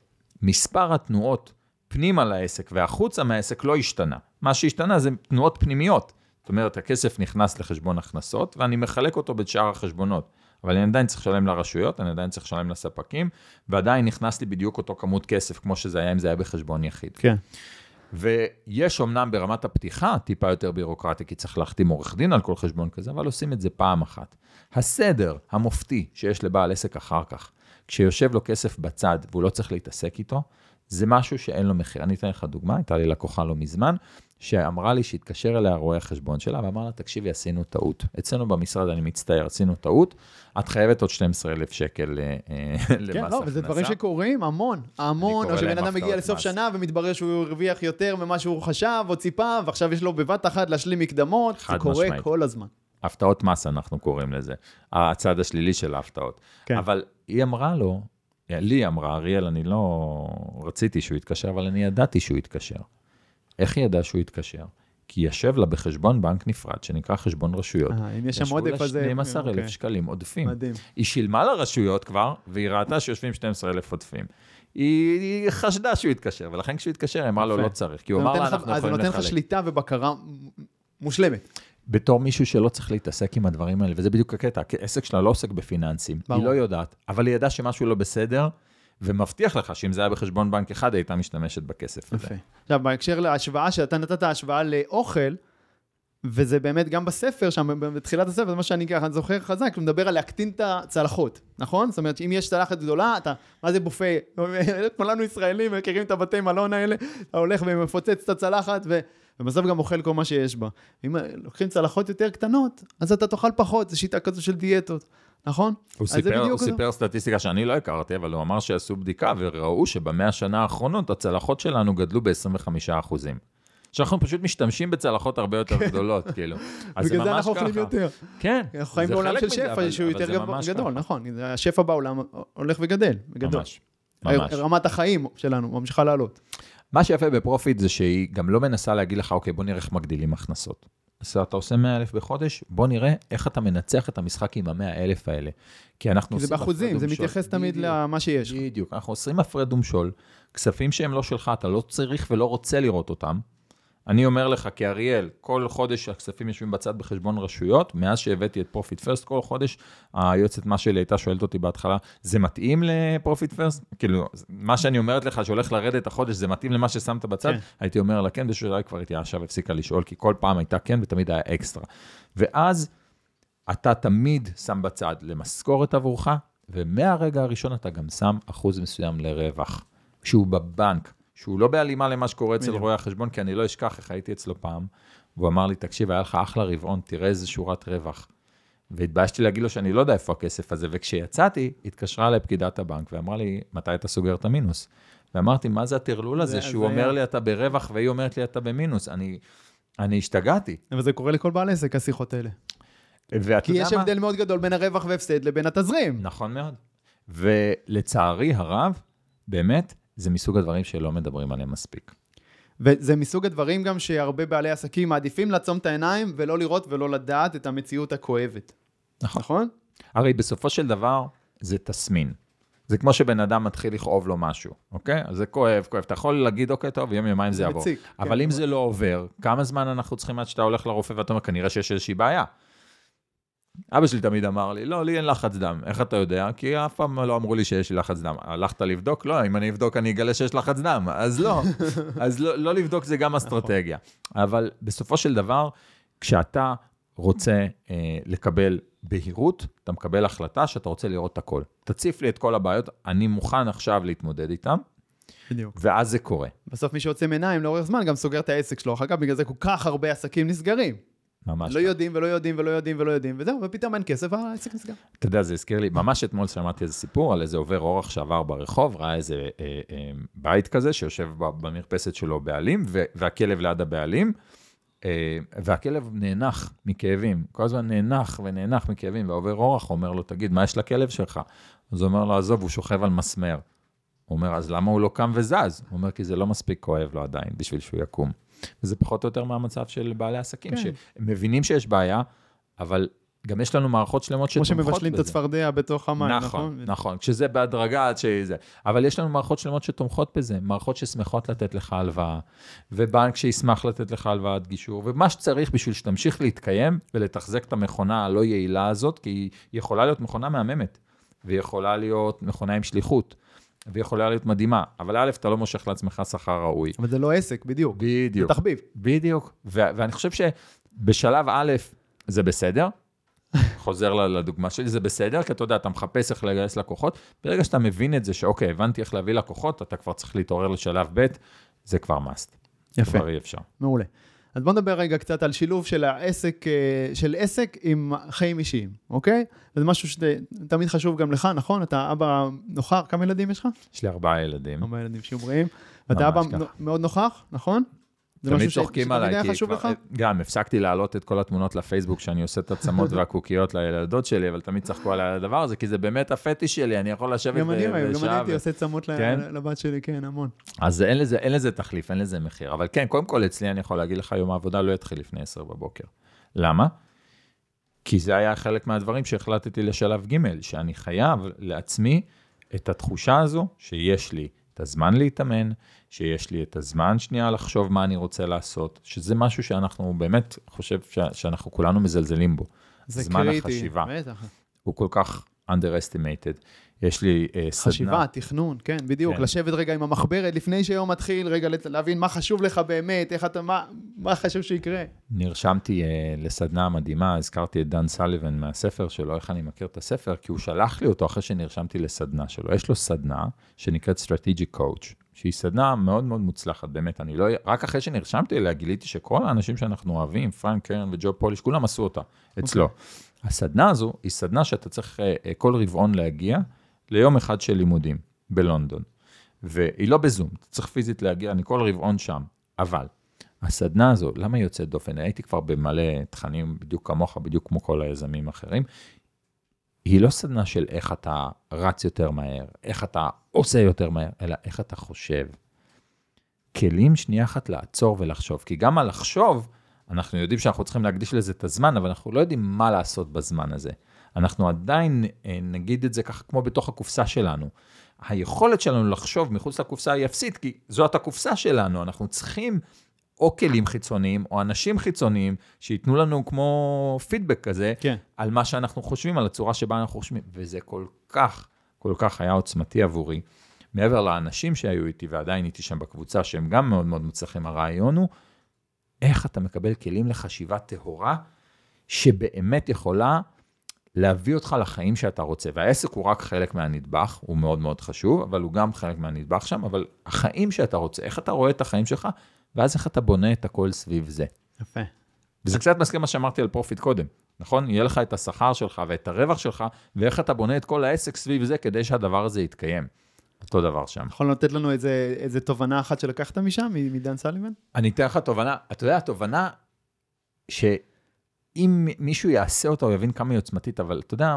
מספר התנועות פנימה לעסק, והחוצה מהעסק לא השתנה. מה שהשתנה זה תנועות פנימיות. זאת אומרת, הכסף נכנס לחשבון הכנסות, ואני מחלק אותו בשאר החשבונות. אבל אני עדיין צריך לשלם לרשויות, אני עדיין צריך לשלם לספקים, ועדיין נכנס לי בדיוק אותו כמות כסף, כמו שזה היה, אם זה היה בחשבון יחיד. כן. ויש אמנם ברמת הפתיחה, טיפה יותר בירוקרטי, כי צריך להחתים עורך דין על כל חשבון כזה, אבל עושים את זה פעם אחת. הסדר המופתי שיש לבעל עסק אחר כך, כשיושב לו כסף בצד, והוא לא צריך להתעסק איתו, זה משהו שאין לו מחיר. אני אתן לך דוגמה, הייתה לי לקוחה לא מזמן, שאמרה לי שהתקשר אליה רואה החשבון שלה, ואמר לה, תקשיבי, עשינו טעות. אצלנו במשרד, אני מצטער, עשינו טעות, את חייבת עוד שנים עשר אלף שקל למס. כן, לא, וזה דברים שקורים, המון, המון, או שבן אדם מגיע לסוף שנה, ומתברר שהוא הרוויח יותר ממה שהוא חשב, או ציפה, ועכשיו יש לו בבת אחת להשלים מקדמות, זה קורה כל הזמן. הפתעות מס אנחנו קוראים לזה, הצד השלילי של ההפתעות. אבל היא אמרה לו, לי אמרה, אריאל, אני לא רציתי שהוא יתקשר, אבל אני ידעתי שהוא יתקשר. איך היא ידעה שהוא יתקשר? כי ישב לה בחשבון בנק נפרד, שנקרא חשבון רשויות. אם יש שם עודף הזה. ישבו לה שנים עשר אלף שקלים עודפים. מדהים. היא שילמה לרשויות כבר, והיא ראתה שיושבים שנים עשר אלף עודפים. היא חשדה שהוא יתקשר, ולכן כשהוא יתקשר, היא אמרה לו, לא צריך, כי הוא אמר לה, אנחנו יכולים לחלק. אז זה נותן לך שליטה ובקרה מושלמת. בתור מישהו שלא צריך להתעסק עם הדברים האלה, וזה בדיוק הקטע, העסק שלה לא עוסק בפיננסים, ברור. היא לא יודעת, אבל היא ידעה שמשהו לא בסדר, ומבטיח לך שאם זה היה בחשבון בנק אחד, הייתה משתמשת בכסף הזה. עכשיו, בהקשר להשוואה, שאתה נתת ההשוואה לאוכל, וזה באמת גם בספר, שם בתחילת הספר, זה מה שאני ככה זוכר חזק, מדבר על להקטין את הצלחות, נכון? זאת אומרת, אם יש צלחת גדולה, אתה, מה זה בופה? כולנו ישראלים, מכירים את הבתי מלון האלה, אתה הולך ומפוצץ את הצלחת ו... ובסוף גם אוכל כל מה שיש בה. אם לוקחים צלחות יותר קטנות, אז אתה תאכל פחות, זו שיטה כזו של דיאטות, נכון? הוא סיפר, הוא סיפר סטטיסטיקה שאני לא הכרתי, אבל הוא אמר שעשו בדיקה וראו שבמאה השנה האחרונות הצלחות שלנו גדלו ב-עשרים וחמישה אחוזים. שאנחנו פשוט משתמשים בצלחות הרבה יותר גדולות, כאילו. בגלל זה אנחנו אוכלים יותר. כן. אנחנו חיים בעולם של שפע, שהוא יותר גדול, נכון. השפע בעולם הולך וגדל, גדול. ממש. רמת החיים שלנו ממשיכה לעלות. מה שיפה בפרופיט זה שהיא גם לא מנסה להגיד לך, אוקיי, בוא נראה איך מגדילים הכנסות. אז אתה עושה מאה אלף בחודש, בוא נראה איך אתה מנצח את המשחק עם המאה אלף האלה. כי אנחנו עושים הפרד ומשול. זה מתייחס תמיד למה שיש. בדיוק, אנחנו עושים הפרד ומשול, כספים שהם לא שלך, אתה לא צריך ולא רוצה לראות אותם. אני אומר לך, כי אריאל, כל חודש הכספים יושבים בצד בחשבון רשויות, מאז שהבאתי את פרופיט פרסט, כל חודש, היועצת מה שלי הייתה שואלת אותי בהתחלה, זה מתאים לפרופיט פרסט? כאילו, מה שאני אומרת לך, שהולך לרדת החודש, זה מתאים למה ששמת בצד? הייתי אומר לה, כן, בשבילה כבר הייתי עכשיו הפסיקה לשאול, כי כל פעם הייתה כן, ותמיד היה אקסטרה. ואז, אתה תמיד שם בצד למשכורת עבורך, ומהרגע הראשון אתה גם שם אחוז מסוים לרווח, שהוא בבנק. שהוא לא בהלימה למה שקורה אצל רואה החשבון, כי אני לא אשכח איך הייתי אצלו פעם, והוא אמר לי, תקשיב, היה לך אחלה רבעון, תראה איזה שורת רווח. והתבאשתי להגיד לו שאני לא יודע איפה הכסף הזה, וכשיצאתי, התקשרה לפקידת הבנק, ואמרה לי, מתי אתה סוגר את המינוס? ואמרתי, מה זה התרלול הזה? שהוא אומר לי, אתה ברווח, והיא אומרת לי, אתה במינוס. אני השתגעתי. אבל זה קורה לכל בעל עסק, השיחות האלה. כי יש הבדל מאוד גדול בין הרווח והפסד לבין התזרים. נכון מאוד. ולצערי הרב, באמת, זה מסוג הדברים שלא מדברים עליהם מספיק. וזה מסוג הדברים גם שהרבה בעלי עסקים מעדיפים לעצום את העיניים, ולא לראות ולא לדעת את המציאות הכואבת. נכון. נכון? הרי בסופו של דבר, זה תסמין. זה כמו שבן אדם מתחיל לכאוב לו משהו, אוקיי? אז זה כואב, כואב. אתה יכול להגיד, אוקיי, טוב, יום יומיים זה יעבור. מציק, אבל כן, אם זה לא עובר, כמה זמן אנחנו צריכים עד שאתה הולך לרופא, ואתה אומר, כנראה שיש איזושהי בעיה. אבא שלי תמיד אמר לי, לא, לי אין לחץ דם. איך אתה יודע? כי אף פעם לא אמרו לי שיש לי לחץ דם. הלכת לבדוק? לא, אם אני אבדוק, אני אגלה שיש לחץ דם. אז לא. אז לא, לא לבדוק זה גם אסטרטגיה. אבל בסופו של דבר, כשאתה רוצה אה, לקבל בהירות, אתה מקבל החלטה שאתה רוצה לראות את הכל. תציף לי את כל הבעיות, אני מוכן עכשיו להתמודד איתם. בדיוק. ואז זה קורה. בסוף מי שיוצא מעיניים לאורך זמן, גם סוגר את העסק שלו. אגב, בגלל זה כל כך הרבה עסקים נסגרים. לא יודעים ולא יודעים ולא יודעים ולא יודעים, וזהו, ופתאום אין כסף, העסק נסגר. אתה יודע, זה הזכיר לי, ממש אתמול שמעתי איזה סיפור, על איזה עובר אורח שעבר ברחוב, ראה איזה אה, אה, בית כזה, שיושב במרפסת שלו בעלים, והכלב ליד הבעלים, אה, והכלב נאנח מכאבים, כל הזמן נאנח ונאנח מכאבים, והעובר אורח אומר לו, תגיד, מה יש לכלב שלך? אז הוא אומר לו, עזוב, הוא שוכב על מסמר. הוא אומר, אז למה הוא לא קם וזז? הוא אומר, כי זה לא מספיק כואב לו עדיין, בשביל שהוא יקום. וזה פחות או יותר מהמצב של בעלי עסקים, כן. שמבינים שיש בעיה, אבל גם יש לנו מערכות שלמות שתומכות בזה. כמו שמבשלים את הצפרדיה בתוך המים, נכון? נכון, נכון, כשזה בהדרגה עד שזה. אבל יש לנו מערכות שלמות שתומכות בזה, מערכות ששמחות לתת לך הלוואה, ובנק שישמח לתת לך הלוואת גישור, ומה שצריך בשביל שתמשיך להתקיים, ולתחזק את המכונה הלא יעילה הזאת, כי היא יכולה להיות מכונה מהממת, ויכולה להיות מכונה עם שליחות, ויכולה להיות מדהימה, אבל א', אתה לא מושך לעצמך שכר ראוי. אבל זה לא עסק, בדיוק. בדיוק. זה תחביב. בדיוק. ואני חושב שבשלב א', זה בסדר, חוזר לדוגמה שלי, זה בסדר, כי אתה יודע, אתה מחפש איך לגייס לקוחות, ברגע שאתה מבין את זה, שאוקיי, הבנתי איך להביא לקוחות, אתה כבר צריך להתעורר לשלב ב', זה כבר מאסט. יפה. כבר אי אפשר. מעולה. אז בוא נדבר רגע קצת על שילוב של העסק, של עסק עם חיים אישיים, אוקיי? זה משהו שתמיד חשוב גם לך, נכון? אתה אבא נוכח, כמה ילדים יש לך? יש לי ארבעה ילדים. ארבעה ילדים שיומריים. ואתה אבא מאוד נוכח, נכון? תמיד צוחקים עליי, כי גם הפסקתי להעלות את כל התמונות לפייסבוק, שאני עושה את עצמות והקוקיות לילדות שלי, אבל תמיד צחקו על הדבר הזה, כי זה באמת הפטיש שלי, אני יכול לשבת בשעה. גם אני הייתי עושה עצמות לבת שלי, כן, המון. אז אין לזה תחליף, אין לזה מחיר, אבל כן, קודם כל אצלי אני יכול להגיד לך, יום העבודה לא יתחיל לפני עשר בבוקר. למה? כי זה היה חלק מהדברים שהחלטתי לשלב ג' שאני חייב לעצמי את התחושה הזו שיש לי את הזמן להתאמן, שיש לי את הזמן שנייה לחשוב מה אני רוצה לעשות, שזה משהו שאנחנו באמת חושב שאנחנו כולנו מזלזלים בו. זמן החשיבה. הוא כל כך underestimated. יש לי סדנה. חשיבה, תכנון, כן, בדיוק. לשבת רגע עם המחברת, לפני שיום מתחיל, רגע להבין מה חשוב לך באמת, איך אתה, מה חשוב שיקרה. נרשמתי לסדנה מדהימה, הזכרתי את דן סליבן מהספר שלו, איך אני מכיר את הספר, כי הוא שלח לי אותו אחרי שנרשמתי לסדנה שלו. יש לו סדנה שנקראת Strategic Coach, שהיא סדנה מאוד מאוד מוצלחת, באמת, אני לא, רק אחרי שנרשמתי אליה, גיליתי שכל האנשים שאנחנו אוהבים, פרנק קרן וג'ו פוליש, כולם עשו אותה אצלו. הסדנה הזו היא סדנה שאתה צריך כל רבעון להגיע ליום אחד של לימודים בלונדון, והיא לא בזום, אתה צריך פיזית להגיע, אני כל רבעון שם, אבל הסדנה הזו, למה יוצאת דופן? הייתי כבר במלא תכנים בדיוק כמוך, בדיוק כמו כל היזמים האחרים. היא לא סדנה של איך אתה רץ יותר מהר, איך אתה עושה יותר מהר, אלא איך אתה חושב. כלים שנייה אחת לעצור ולחשוב, כי גם על לחשוב, אנחנו יודעים שאנחנו צריכים להקדיש לזה את הזמן, אבל אנחנו לא יודעים מה לעשות בזמן הזה. אנחנו עדיין נגיד את זה ככה כמו בתוך הקופסה שלנו. היכולת שלנו לחשוב מחוץ לקופסה היא אפסית, כי זאת הקופסה שלנו, אנחנו צריכים או כלים חיצוניים, או אנשים חיצוניים, שיתנו לנו כמו פידבק כזה, כן. על מה שאנחנו חושבים, על הצורה שבה אנחנו חושבים, וזה כל כך, כל כך היה עוצמתי עבורי, מעבר לאנשים שהיו איתי, ועדיין איתי שם בקבוצה, שהם גם מאוד מאוד מצליחים, הרעיון הוא, איך אתה מקבל כלים לחשיבה טהורה, שבאמת יכולה להביא אותך לחיים שאתה רוצה, והעסק הוא רק חלק מהנדבך, הוא מאוד מאוד חשוב, אבל הוא גם חלק מהנדבך שם, אבל החיים שאתה רוצה, איך אתה רואה את החיים שלך, ואז איך אתה בונה את הכל סביב זה. יפה. וזה קצת מסכים מה שאמרתי על פרופיט קודם, נכון? יהיה לך את השכר שלך ואת הרווח שלך, ואיך אתה בונה את כל העסק סביב זה, כדי שהדבר הזה יתקיים. אותו דבר שם. יכול לתת לנו איזה תובנה אחת שלקחת משם, מדן סלימן? אני אתן לך תובנה, אתה יודע, התובנה שאם מישהו יעשה אותה, הוא יבין כמה היא עוצמתית, אבל אתה יודע,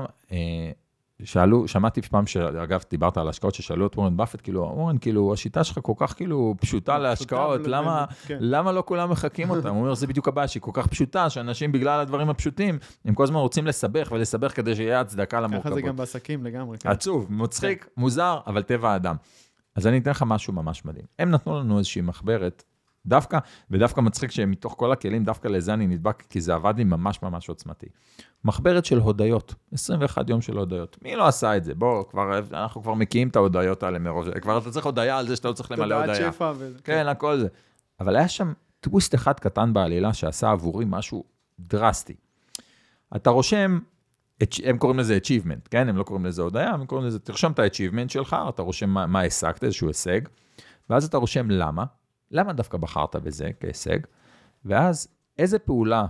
שאלו, שמעתי פעם שאגב, דיברת על השקעות ששאלו את וורן באפט, כאילו, וורן, כאילו, השיטה שלך כל כך כאילו פשוטה להשקעות, למה, למה לא כולם מחכים אותם? הוא אומר, זה בדיוק הבעיה, שהיא כל כך פשוטה, שאנשים בגלל הדברים הפשוטים, הם כל הזמן רוצים לסבך ולסבך כדי שיהיה הצדקה למורכבות. ככה זה גם בעסקים לגמרי. עצוב, מצחיק, מוזר, אבל טבע האדם. אז אני אתן לך משהו ממש מדהים. הם נתנו לנו איזושהי מחברת, דווקא, ודווקא מצחיק שמתוך כל הכלים, דווקא לזה אני נדבק, כי זה עבד לי ממש ממש עוצמתי. מחברת של הודיות, עשרים ואחד יום של הודיות. מי לא עשה את זה? בוא, כבר, אנחנו כבר מקיאים את ההודיות האלה מראש. כבר אתה צריך הודיה על זה שאתה לא צריך למלא הודיה. תודעת שפע. כן, הכל זה. אבל היה שם טוויסט אחד קטן בעלילה שעשה עבורי משהו דרסטי. אתה רושם, הם קוראים לזה achievement, כן? הם לא קוראים לזה הודיה, הם קוראים לזה, תרשום את ה-achievement שלך, אתה רושם מה, מה השגת, איזשהו הישג, ואז אתה רושם למה, למה דווקא בחרת בזה כהישג, ואז איזה פעולה,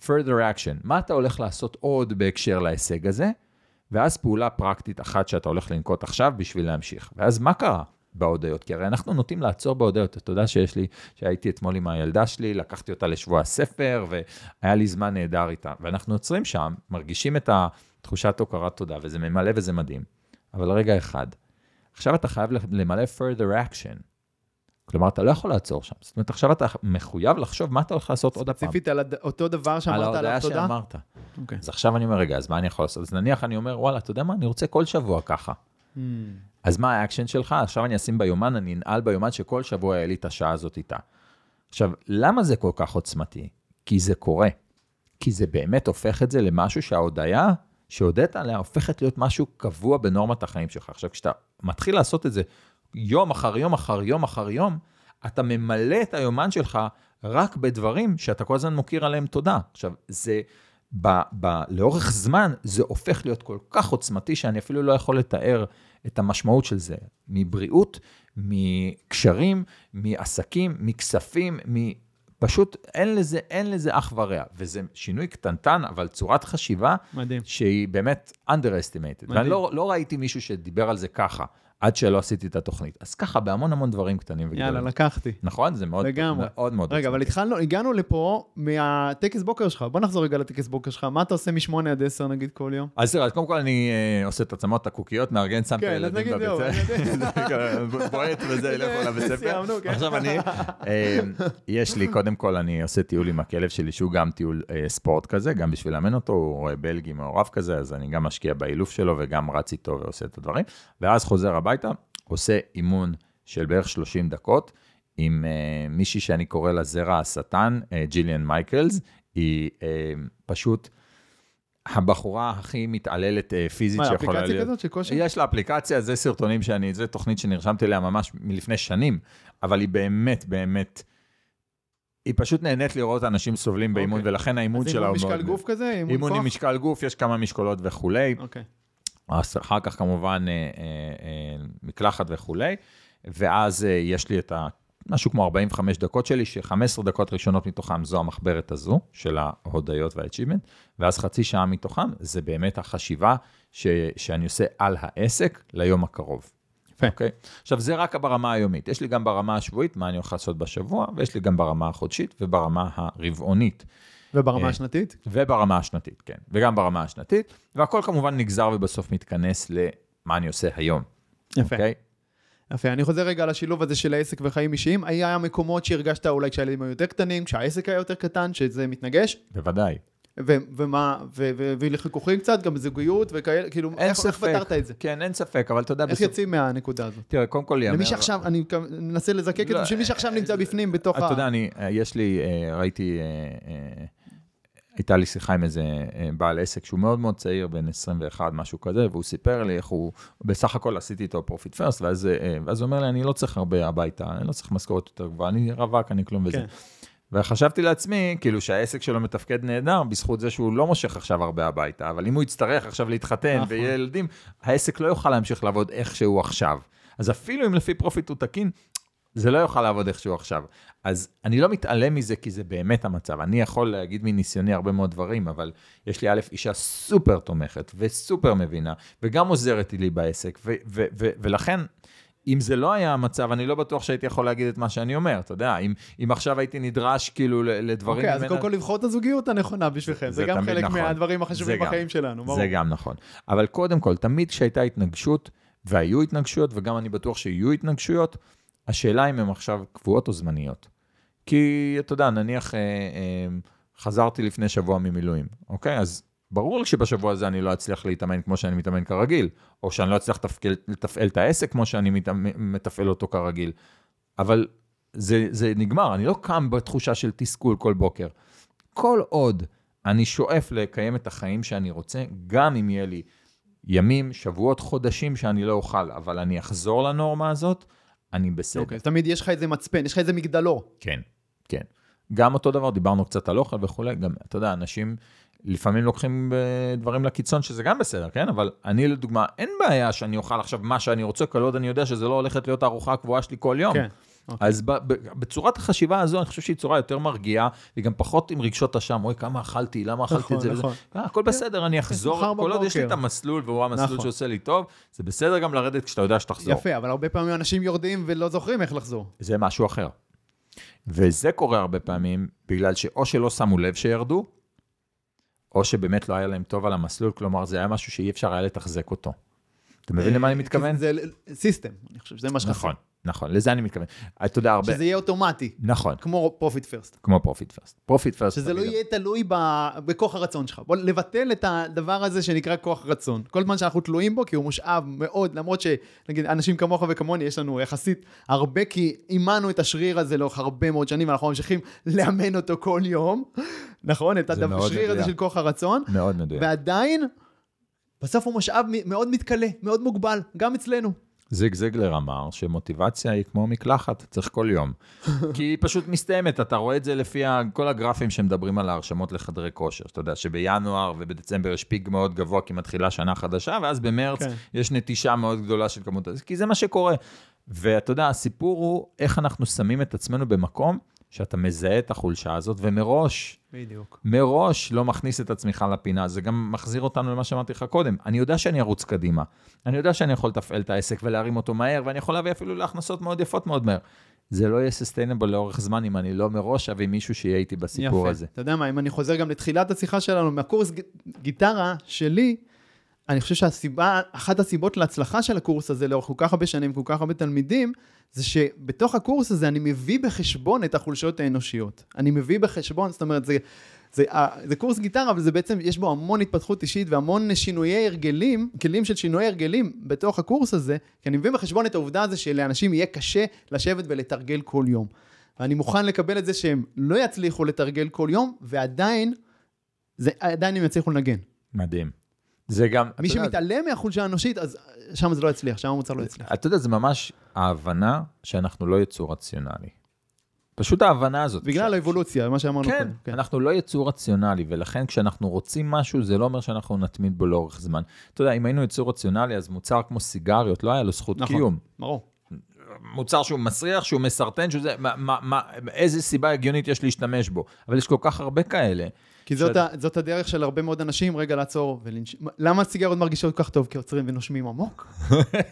further action, מה אתה הולך לעשות עוד בהקשר להישג הזה, ואז פעולה פרקטית אחת שאתה הולך לנקוט עכשיו בשביל להמשיך. ואז מה קרה בהודעות? כי הרי אנחנו נוטים לעצור בהודעות. אתה יודע שיש לי, שהייתי אתמול עם הילדה שלי, לקחתי אותה לשבוע הספר, והיה לי זמן נהדר איתה. ואנחנו עוצרים שם, מרגישים את התחושת הוקרת תודה, וזה ממלא וזה מדהים. אבל רגע אחד, עכשיו אתה חייב למלא further action. כלומר, אתה לא יכול לעצור שם. זאת אומרת, עכשיו אתה מחויב לחשוב מה אתה הולך לעשות עוד הפעם. ספציפית על אותו דבר שאמרת עליו תודה? על ההודעה שאמרת. אז עכשיו אני אומר, רגע, אז מה אני יכול לעשות? אז נניח אני אומר, וואלה, אתה יודע מה? אני רוצה כל שבוע ככה. אז מה האקשן שלך? עכשיו אני אשים ביומן, אני אנעל ביומן שכל שבוע היה לי את השעה הזאת איתה. עכשיו, למה זה כל כך עוצמתי? כי זה קורה. כי זה באמת הופך את זה למשהו שההודעה שהודעת עליה הופכת להיות משהו קבוע בנורמת החיים שלך. עכשיו, כשאתה מתחיל לעשות את זה, יום אחר יום אחר יום אחר יום, אתה ממלא את היומן שלך רק בדברים שאתה כל הזמן מוקיר עליהם תודה. עכשיו, זה, ב, ב, לאורך זמן, זה הופך להיות כל כך עוצמתי, שאני אפילו לא יכול לתאר את המשמעות של זה. מבריאות, מקשרים, מעסקים, מכספים, פשוט אין לזה, אין לזה אח ורע. וזה שינוי קטנטן, אבל צורת חשיבה, מדהים. שהיא באמת underestimated. ואני לא, לא ראיתי מישהו שדיבר על זה ככה. עד שלא עשיתי את התוכנית. אז ככה, בהמון המון דברים קטנים וגדולים. יאללה, לקחתי. נכון? זה מאוד מאוד מאוד. רגע, אבל התחלנו, הגענו לפה מהטקס בוקר שלך. בוא נחזור רגע לטקס בוקר שלך. מה אתה עושה משמונה עד עשר, נגיד, כל יום? אז תראה, קודם כל אני עושה את עצמות, את הקוקיות, מארגן, שם את הילדים בבית. בועט וזה, ילך עולה בספר. עכשיו אני, יש לי, קודם כל אני עושה טיול עם הכלב שלי, שהוא גם טיול ספורט כזה, גם בשביל לאמן אותו, הוא בלגי מעורב כזה, אז אני גם משקיע באילוף שלו וגם רץ איתו ועושה את הדברים. ואז חוזר הביתה, עושה אימון של בערך שלושים דקות, עם אה, מישהי שאני קורא לה זרע השטן, אה, ג'יליאן מייקלס, היא אה, פשוט הבחורה הכי מתעללת אה, פיזית שיכולה להיות. מה, האפליקציה כזאת שקושי? יש לה אפליקציה, זה סרטונים שאני, זה תוכנית שנרשמתי לה ממש מלפני שנים, אבל היא באמת, באמת, היא פשוט נהנית לראות אנשים סובלים באימון, ולכן האימון שלה... אז אימון משקל גוף כזה? אימון עם משקל גוף, יש כמה משקולות וכו'. אוקיי. אחר כך כמובן מקלחת וכו', ואז יש לי את משהו כמו ארבעים וחמש דקות שלי, ש-חמש עשרה דקות ראשונות מתוכם זו המחברת הזו, של ההודעות והאצ'יבמנט, ואז חצי שעה מתוכם, זה באמת החשיבה שאני עושה על העסק ליום הקרוב. אוקיי? עכשיו, זה רק ברמה היומית. יש לי גם ברמה השבועית, מה אני הולך לעשות בשבוע, ויש לי גם ברמה החודשית וברמה הרבעונית. וברמה השנתית? וברמה השנתית, כן. וגם ברמה השנתית. והכל כמובן נגזר ובסוף מתכנס למה אני עושה היום. יפה. אוקיי? יפה, אני חוזר רגע על השילוב הזה של העסק וחיים אישיים. היה מקומות שהרגשת אולי כשהילדים היו יותר קטנים, כשהעסק היה יותר קטן, שזה מתנגש? בוודאי. ומה, ולחיכוכים קצת, גם בזוגיות וכאלה, כאילו, איך פתרת את זה? כן, אין ספק, אבל אתה יודע... איך יוצאים מהנקודה הזאת? תראה, קודם כל... למי שעכשיו, אני מנסה לזקק את זה, שמי שעכשיו נמצא בפנים, בתוך ה... אתה יודע, אני, יש לי, ראיתי, הייתה לי שיחה עם איזה בעל עסק, שהוא מאוד מאוד צעיר, בין עשרים ואחת, משהו כזה, והוא סיפר לי איך הוא, בסך הכל עשיתי איתו פרופיט פרסט, ואז הוא אומר לי, אני לא צריך הרבה הביתה, אני לא צריך משכורת יותר גבוהה, אני רווק, אני כלום וזה. וחשבתי לעצמי, כאילו שהעסק שלו מתפקד נהדר, בזכות זה שהוא לא מושך עכשיו הרבה הביתה, אבל אם הוא יצטרך עכשיו להתחתן ויהיה ילדים, העסק לא יוכל להמשיך לעבוד איכשהו עכשיו. אז אפילו אם לפי פרופיט הוא תקין, זה לא יוכל לעבוד איכשהו עכשיו. אז אני לא מתעלם מזה, כי זה באמת המצב. אני יכול להגיד מניסיוני הרבה מאוד דברים, אבל יש לי א', אישה סופר תומכת וסופר מבינה, וגם עוזרת לי בעסק, ו- ו- ו- ולכן... אם זה לא היה המצב, אני לא בטוח שהייתי יכול להגיד את מה שאני אומר, אתה יודע, אם, אם עכשיו הייתי נדרש כאילו לדברים... אוקיי, okay, אז קודם כל, כל לבחור את הזוגיות הנכונה בשבילכם, זה, זה גם חלק נכון. מהדברים החשובים בחיים שלנו, ברור. זה גם נכון, אבל קודם כל, תמיד כשהייתה התנגשות, והיו התנגשויות, וגם אני בטוח שיהיו התנגשויות, השאלה אם הן עכשיו קבועות או זמניות. כי, אתה יודע, נניח, אה, אה, חזרתי לפני שבוע ממילואים, אוקיי? אז... ברור שבשבוע הזה אני לא אצליח להתאמן כמו שאני מתאמן כרגיל, או שאני לא אצליח לתפעל את העסק כמו שאני מתפעל אותו כרגיל. אבל זה, זה נגמר, אני לא קם בתחושה של תסכול כל בוקר. כל עוד אני שואף לקיים את החיים שאני רוצה, גם אם יהיה לי ימים, שבועות, חודשים שאני לא אוכל, אבל אני אחזור לנורמה הזאת, אני בסדר. אוקיי, תמיד יש לך איזה מצפן, יש לך איזה מגדלור. כן, כן. גם אותו דבר, דיברנו קצת על אוכל וכולי, גם, אתה יודע, אנשים... לפעמים לוקחים דברים לקיצון, שזה גם בסדר, כן? אבל אני, לדוגמה, אין בעיה שאני אוכל עכשיו מה שאני רוצה, כל עוד אני יודע שזה לא הולכת להיות הארוחה הקבועה שלי כל יום. כן. אז בצורת החשיבה הזו, אני חושב שהיא צורה יותר מרגיעה, וגם פחות עם רגשות השם, אוי, כמה אכלתי, למה אכלתי את זה? הכל בסדר, אני אחזור, כל עוד יש לי את המסלול, והוא המסלול שעושה לי טוב, זה בסדר גם לרדת כשאתה יודע שתחזור. יפה, אבל הרבה פעמים אנשים יורדים ולא זוכרים איך לחזור. זה משהו אחר. וזה קורה הרבה פעמים, בגלל שאו שלא שמו לב שירדו, או שבאמת לא היה להם טוב על המסלול, כלומר, זה היה משהו שאי אפשר היה לתחזק אותו. אתה מבין למה אני מתכוון? זה סיסטם, אני חושב, זה מה שחסר. נכון, נכון, לזה אני מתכוון. אתה יודע הרבה... שזה יהיה אוטומטי. נכון. כמו פרופיט פרסט. כמו פרופיט פרסט. פרופיט פרסט. שזה לא יהיה תלוי בכוח הרצון שלך. בוא לבטל את הדבר הזה שנקרא כוח רצון. כל זמן שאנחנו תלויים בו, כי הוא מושאב מאוד, למרות שנגיד, אנשים כמוך וכמוני, יש לנו יחסית הרבה, כי אימנו את השריר הזה לאורך הרבה מאוד שנים, ואנחנו ממשיכים לאמן אותו כל יום. נכון, את השריר הזה של כוח הרצון. מאוד מדויק. ועדיין, בסוף הוא משאב מאוד מתקלה, מאוד מוגבל, גם אצלנו. זיג זיגלר אמר שמוטיבציה היא כמו מקלחת, צריך כל יום. כי היא פשוט מסתיימת, אתה רואה את זה לפי כל הגרפים שמדברים על ההרשמות לחדרי כושר. אתה יודע שבינואר ובדצמבר יש פיק מאוד גבוה, כי מתחילה שנה חדשה, ואז במרץ יש נטישה מאוד גדולה של כמות... כי זה מה שקורה. ואתה יודע, הסיפור הוא איך אנחנו שמים את עצמנו במקום, שאתה מזהה את החולשה הזאת, ומראש, בדיוק. מראש לא מכניס את עצמך לפינה, זה גם מחזיר אותנו למה שאמרתי לך קודם, אני יודע שאני ארוץ קדימה, אני יודע שאני יכול לתפעל את העסק ולהרים אותו מהר, ואני יכול להביא אפילו להכנסות מאוד יפות מאוד מהר, זה לא יהיה sustainable לאורך זמן, אם אני לא מראש אביא מישהו שיהיה איתי בסיפור יפה. הזה. אתה יודע מה, אם אני חוזר גם לתחילת השיחה שלנו, מהקורס גיטרה שלי, אני חושב שהסיבה, אחת הסיבות להצלחה של הקורס הזה, לאורך כל כך הרבה שנים, כל כך הרבה תלמידים, זה שבתוך הקורס הזה אני מביא בחשבון את החולשות האנושיות. אני מביא בחשבון, זאת אומרת, זה, זה, זה קורס גיטרה, אבל זה בעצם, יש בו המון התפתחות אישית, והמון שינויי הרגלים, כלים של שינויי הרגלים בתוך הקורס הזה, כי אני מביא בחשבון את העובדה הזה שלאנשים יהיה קשה לשבת ולתרגל כל יום. ואני מוכן לקבל את זה שהם לא יצליחו לתרגל כל יום, ועדיין, זה, עדיין הם יצליחו לנגן. מדהים. זה גם, מי שמתעלם מהחולשה האנושית, אז שם זה לא יצליח, שם המוצר לא יצליח. אתה יודע, זה ממש ההבנה שאנחנו לא יצור רציונלי. פשוט ההבנה הזאת. בגלל האבולוציה, מה שאמרנו קודם. כן, אנחנו לא יצור רציונלי, ולכן כשאנחנו רוצים משהו, זה לא אומר שאנחנו נתמיד בו לאורך זמן. אתה יודע, אם היינו יצור רציונלי, אז מוצר כמו סיגריות, לא היה לו זכות קיום. נכון, ברור. מוצר שהוא מסריח, שהוא מסרטן, שזה, מה, מה, מה, איזה סיבה הגיונית יש להשתמש בו. אבל יש כל כך הרבה כאלה. כי זאת, ה, זאת הדרך של הרבה מאוד אנשים, רגע לעצור ולנש... למה הסיגרות מרגישות כל כך טוב? כי עוצרים ונושמים עמוק.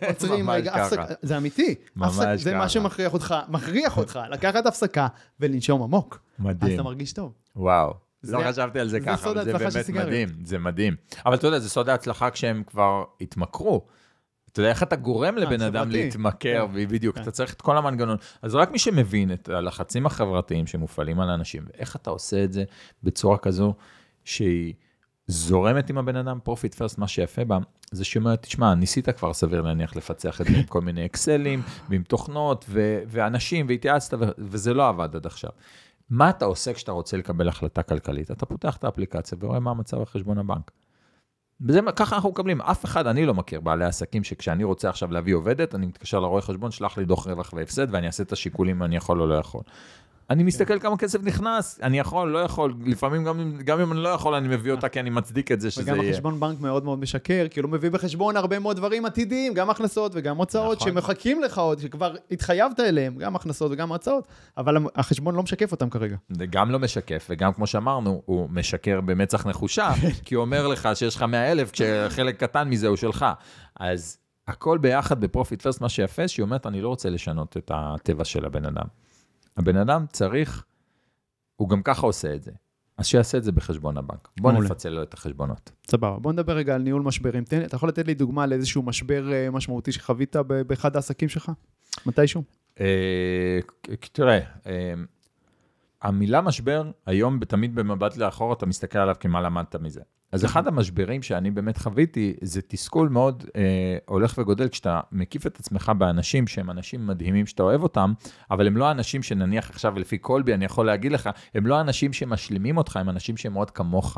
עוצרים, רגע, הפסק... זה אמיתי. הפסק... זה מה שמכריח אותך, מכריח אותך לקחת הפסקה ולנשום עמוק. מדהים. אז אתה מרגיש טוב. וואו. לא חשבתי על זה ככה, זה באמת מדהים, זה מדהים. אבל אתה יודע, זה סוד ההצלחה כשהם כבר התמכרו. אתה יודע, איך אתה גורם לבן אדם להתמכר, בדיוק, אתה צריך את כל המנגנון. אז רק מי שמבין את הלחצים החברתיים שמופעלים על האנשים, ואיך אתה עושה את זה בצורה כזו שהיא זורמת עם הבן אדם, פרופיט פרסט, מה שיפה בה, זה שאומר, תשמע, ניסית כבר סביר להניח לפצח את זה עם כל מיני אקסלים, ועם תוכנות, ואנשים, והתייעצת, וזה לא עבד עד עכשיו. מה אתה עושה כשאתה רוצה לקבל החלטה כלכלית? אתה פותח את האפליקציה ורואה מה המצב בחשבון הבנק. בזה, ככה אנחנו מקבלים. אף אחד, אני לא מכיר בעלי עסקים שכשאני רוצה עכשיו להביא עובדת, אני מתקשר לרואה חשבון, שלח לי דוח רווח והפסד, ואני אעשה את השיקולים, אני יכול או לא יכול. אני מסתכל כמה כסף נכנס, אני יכול, לא יכול, לפעמים גם, גם אם אני לא יכול, אני מביא אותה, כי אני מצדיק את זה שזה יהיה. וגם החשבון בנק מאוד מאוד משקר, כי הוא מביא בחשבון הרבה מאוד דברים עתידיים, גם הכנסות וגם הוצאות, שמחכים לך עוד, שכבר התחייבת אליהם, גם הכנסות וגם הוצאות, אבל החשבון לא משקף אותם כרגע. זה גם לא משקף, וגם כמו שאמרנו, הוא משקר במצח נחושה, כי הוא אומר לך שיש לך מאה אלף, כשחלק קטן מזה הוא שלך. אז הכל ביחד בפרופיט פרסט, מה שיפה, שהיא אומרת, אני לא רוצה לשנות את הטבע של הבן אדם. הבן אדם צריך, הוא גם ככה עושה את זה. אז שיעשה את זה בחשבון הבנק. בוא נפצל לו את החשבונות. סבבה. בוא נדבר רגע על ניהול משברים. אתה יכול לתת לי דוגמה לאיזשהו משבר משמעותי שחווית באחד העסקים שלך? מתישהו? תראה, המילה משבר, היום תמיד במבט לאחור, אתה מסתכל עליו כמה למדת מזה. אז אחד המשברים שאני באמת חוויתי, זה תסכול מאוד אה, הולך וגודל, כשאתה מקיף את עצמך באנשים, שהם אנשים מדהימים שאתה אוהב אותם, אבל הם לא אנשים שנניח עכשיו לפי קולבי, אני יכול להגיד לך, הם לא אנשים שמשלימים אותך, הם אנשים שהם מאוד כמוך.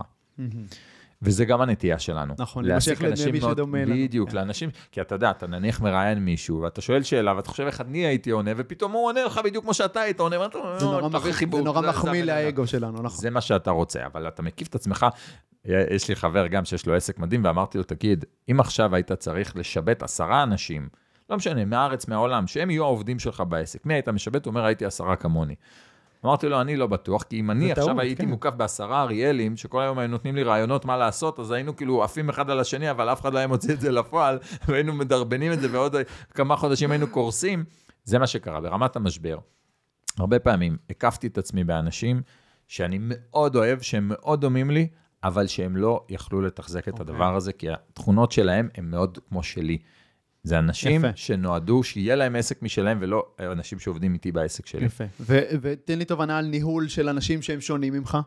וזה גם הנטייה שלנו. נכון, להסיק אנשים מאוד בדיוק, לאנשים, כי אתה יודע, אתה נניח מראיין מישהו, ואתה שואל שאלה, ואתה חושב איך אני הייתי עונה, ופתאום הוא עונה לך בדיוק כמו שאתה היית עונה, זה נורא מחמיא לאגו שלנו, נכון. זה מה שאתה רוצה, אבל אתה מקיף את עצמך. יש לי חבר גם שיש לו עסק מדהים, ואמרתי לו, תגיד, אם עכשיו היית צריך לשבת עשרה אנשים, לא משנה, מהארץ, מהעולם, שהם יהיו העובדים שלך בעסק, מי היית משבת? הוא אומר, הייתי עשרה כמוני. אמרתי לו, אני לא בטוח, כי אם אני עכשיו הייתי מוקף בעשרה אריאלים, שכל היום היו נותנים לי רעיונות מה לעשות, אז היינו כאילו עפים אחד על השני, אבל אף אחד לא היה מוציא את זה לפועל, והיינו מדרבנים את זה, ועוד כמה חודשים היינו קורסים. זה מה שקרה, ברמת המשבר. הרבה פעמים הקפתי את עצמי באנשים שאני מאוד אוהב, שהם מאוד דומים לי, אבל שהם לא יכלו לתחזק את הדבר הזה, כי התכונות שלהם הם מאוד כמו שלי. זה אנשים שנועדו שיהיה להם עסק משלהם, ולא אנשים שעובדים איתי בעסק שלי. יפה. ותן לי תובנה על ניהול של אנשים שהם שונים ממך.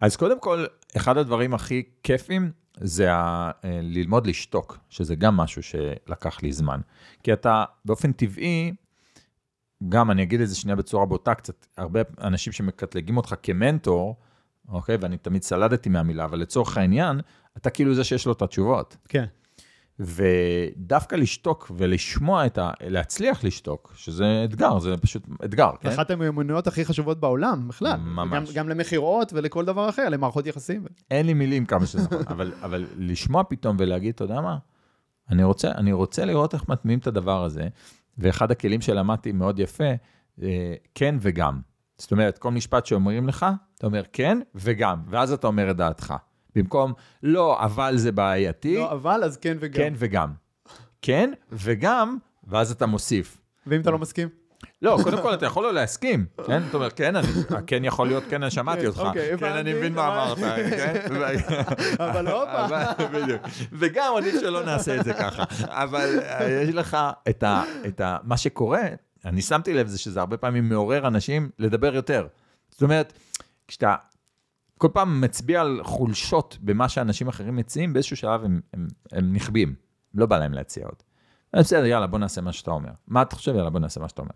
אז קודם כל, אחד הדברים הכי כיפים, זה ללמוד לשתוק, שזה גם משהו שלקח לי זמן. כי אתה באופן טבעי, גם אני אגיד את זה שנייה בצורה בוטה, קצת הרבה אנשים שמקטלגים אותך כמנטור, אוקיי, ואני תמיד סלדתי מהמילה, אבל לצורך העניין, אתה כאילו זה שיש לו את התשובות. כן. ודווקא לשתוק ולשמוע את ה... להצליח לשתוק, שזה אתגר, זה פשוט אתגר, כן? אחת המיומנויות הכי חשובות בעולם, בכלל. ממש. גם, גם למחירות ולכל דבר אחר, למערכות יחסים. אין לי מילים כמה שזה נכון, אבל, אבל לשמוע פתאום ולהגיד, אתה יודע מה? אני רוצה, אני רוצה לראות איך מטמיעים את הדבר הזה, ואחד הכלים שלמדתי מאוד יפה, כן וגם. זאת אומרת, כל משפט שאומרים לך, אתה אומר כן וגם, ואז אתה אומר את דעתך. במקום, לא, אבל זה בעייתי. לא, אבל, אז כן וגם. כן וגם. כן וגם, ואז אתה מוסיף. ואם אתה לא מסכים? לא, קודם כל, אתה יכול לא להסכים. כן? אתה אומר, כן, כן יכול להיות, כן, אני שמעתי אותך. כן, אני מבין מה אמרת. אבל לא פעם. וגם, אני שלא נעשה את זה ככה. אבל יש לך את מה שקורה, אני שמתי לב זה שזה הרבה פעמים מעורר אנשים לדבר יותר. זאת אומרת, כשאתה כל פעם מצביע על חולשות במה שאנשים אחרים מציעים, באיזשהו שלב הם, הם, הם נכבים. לא בא להם להציע עוד. אני בסדר, יאללה, בוא נעשה מה שאתה אומר. מה אתה חושב? יאללה, בוא נעשה מה שאתה אומר.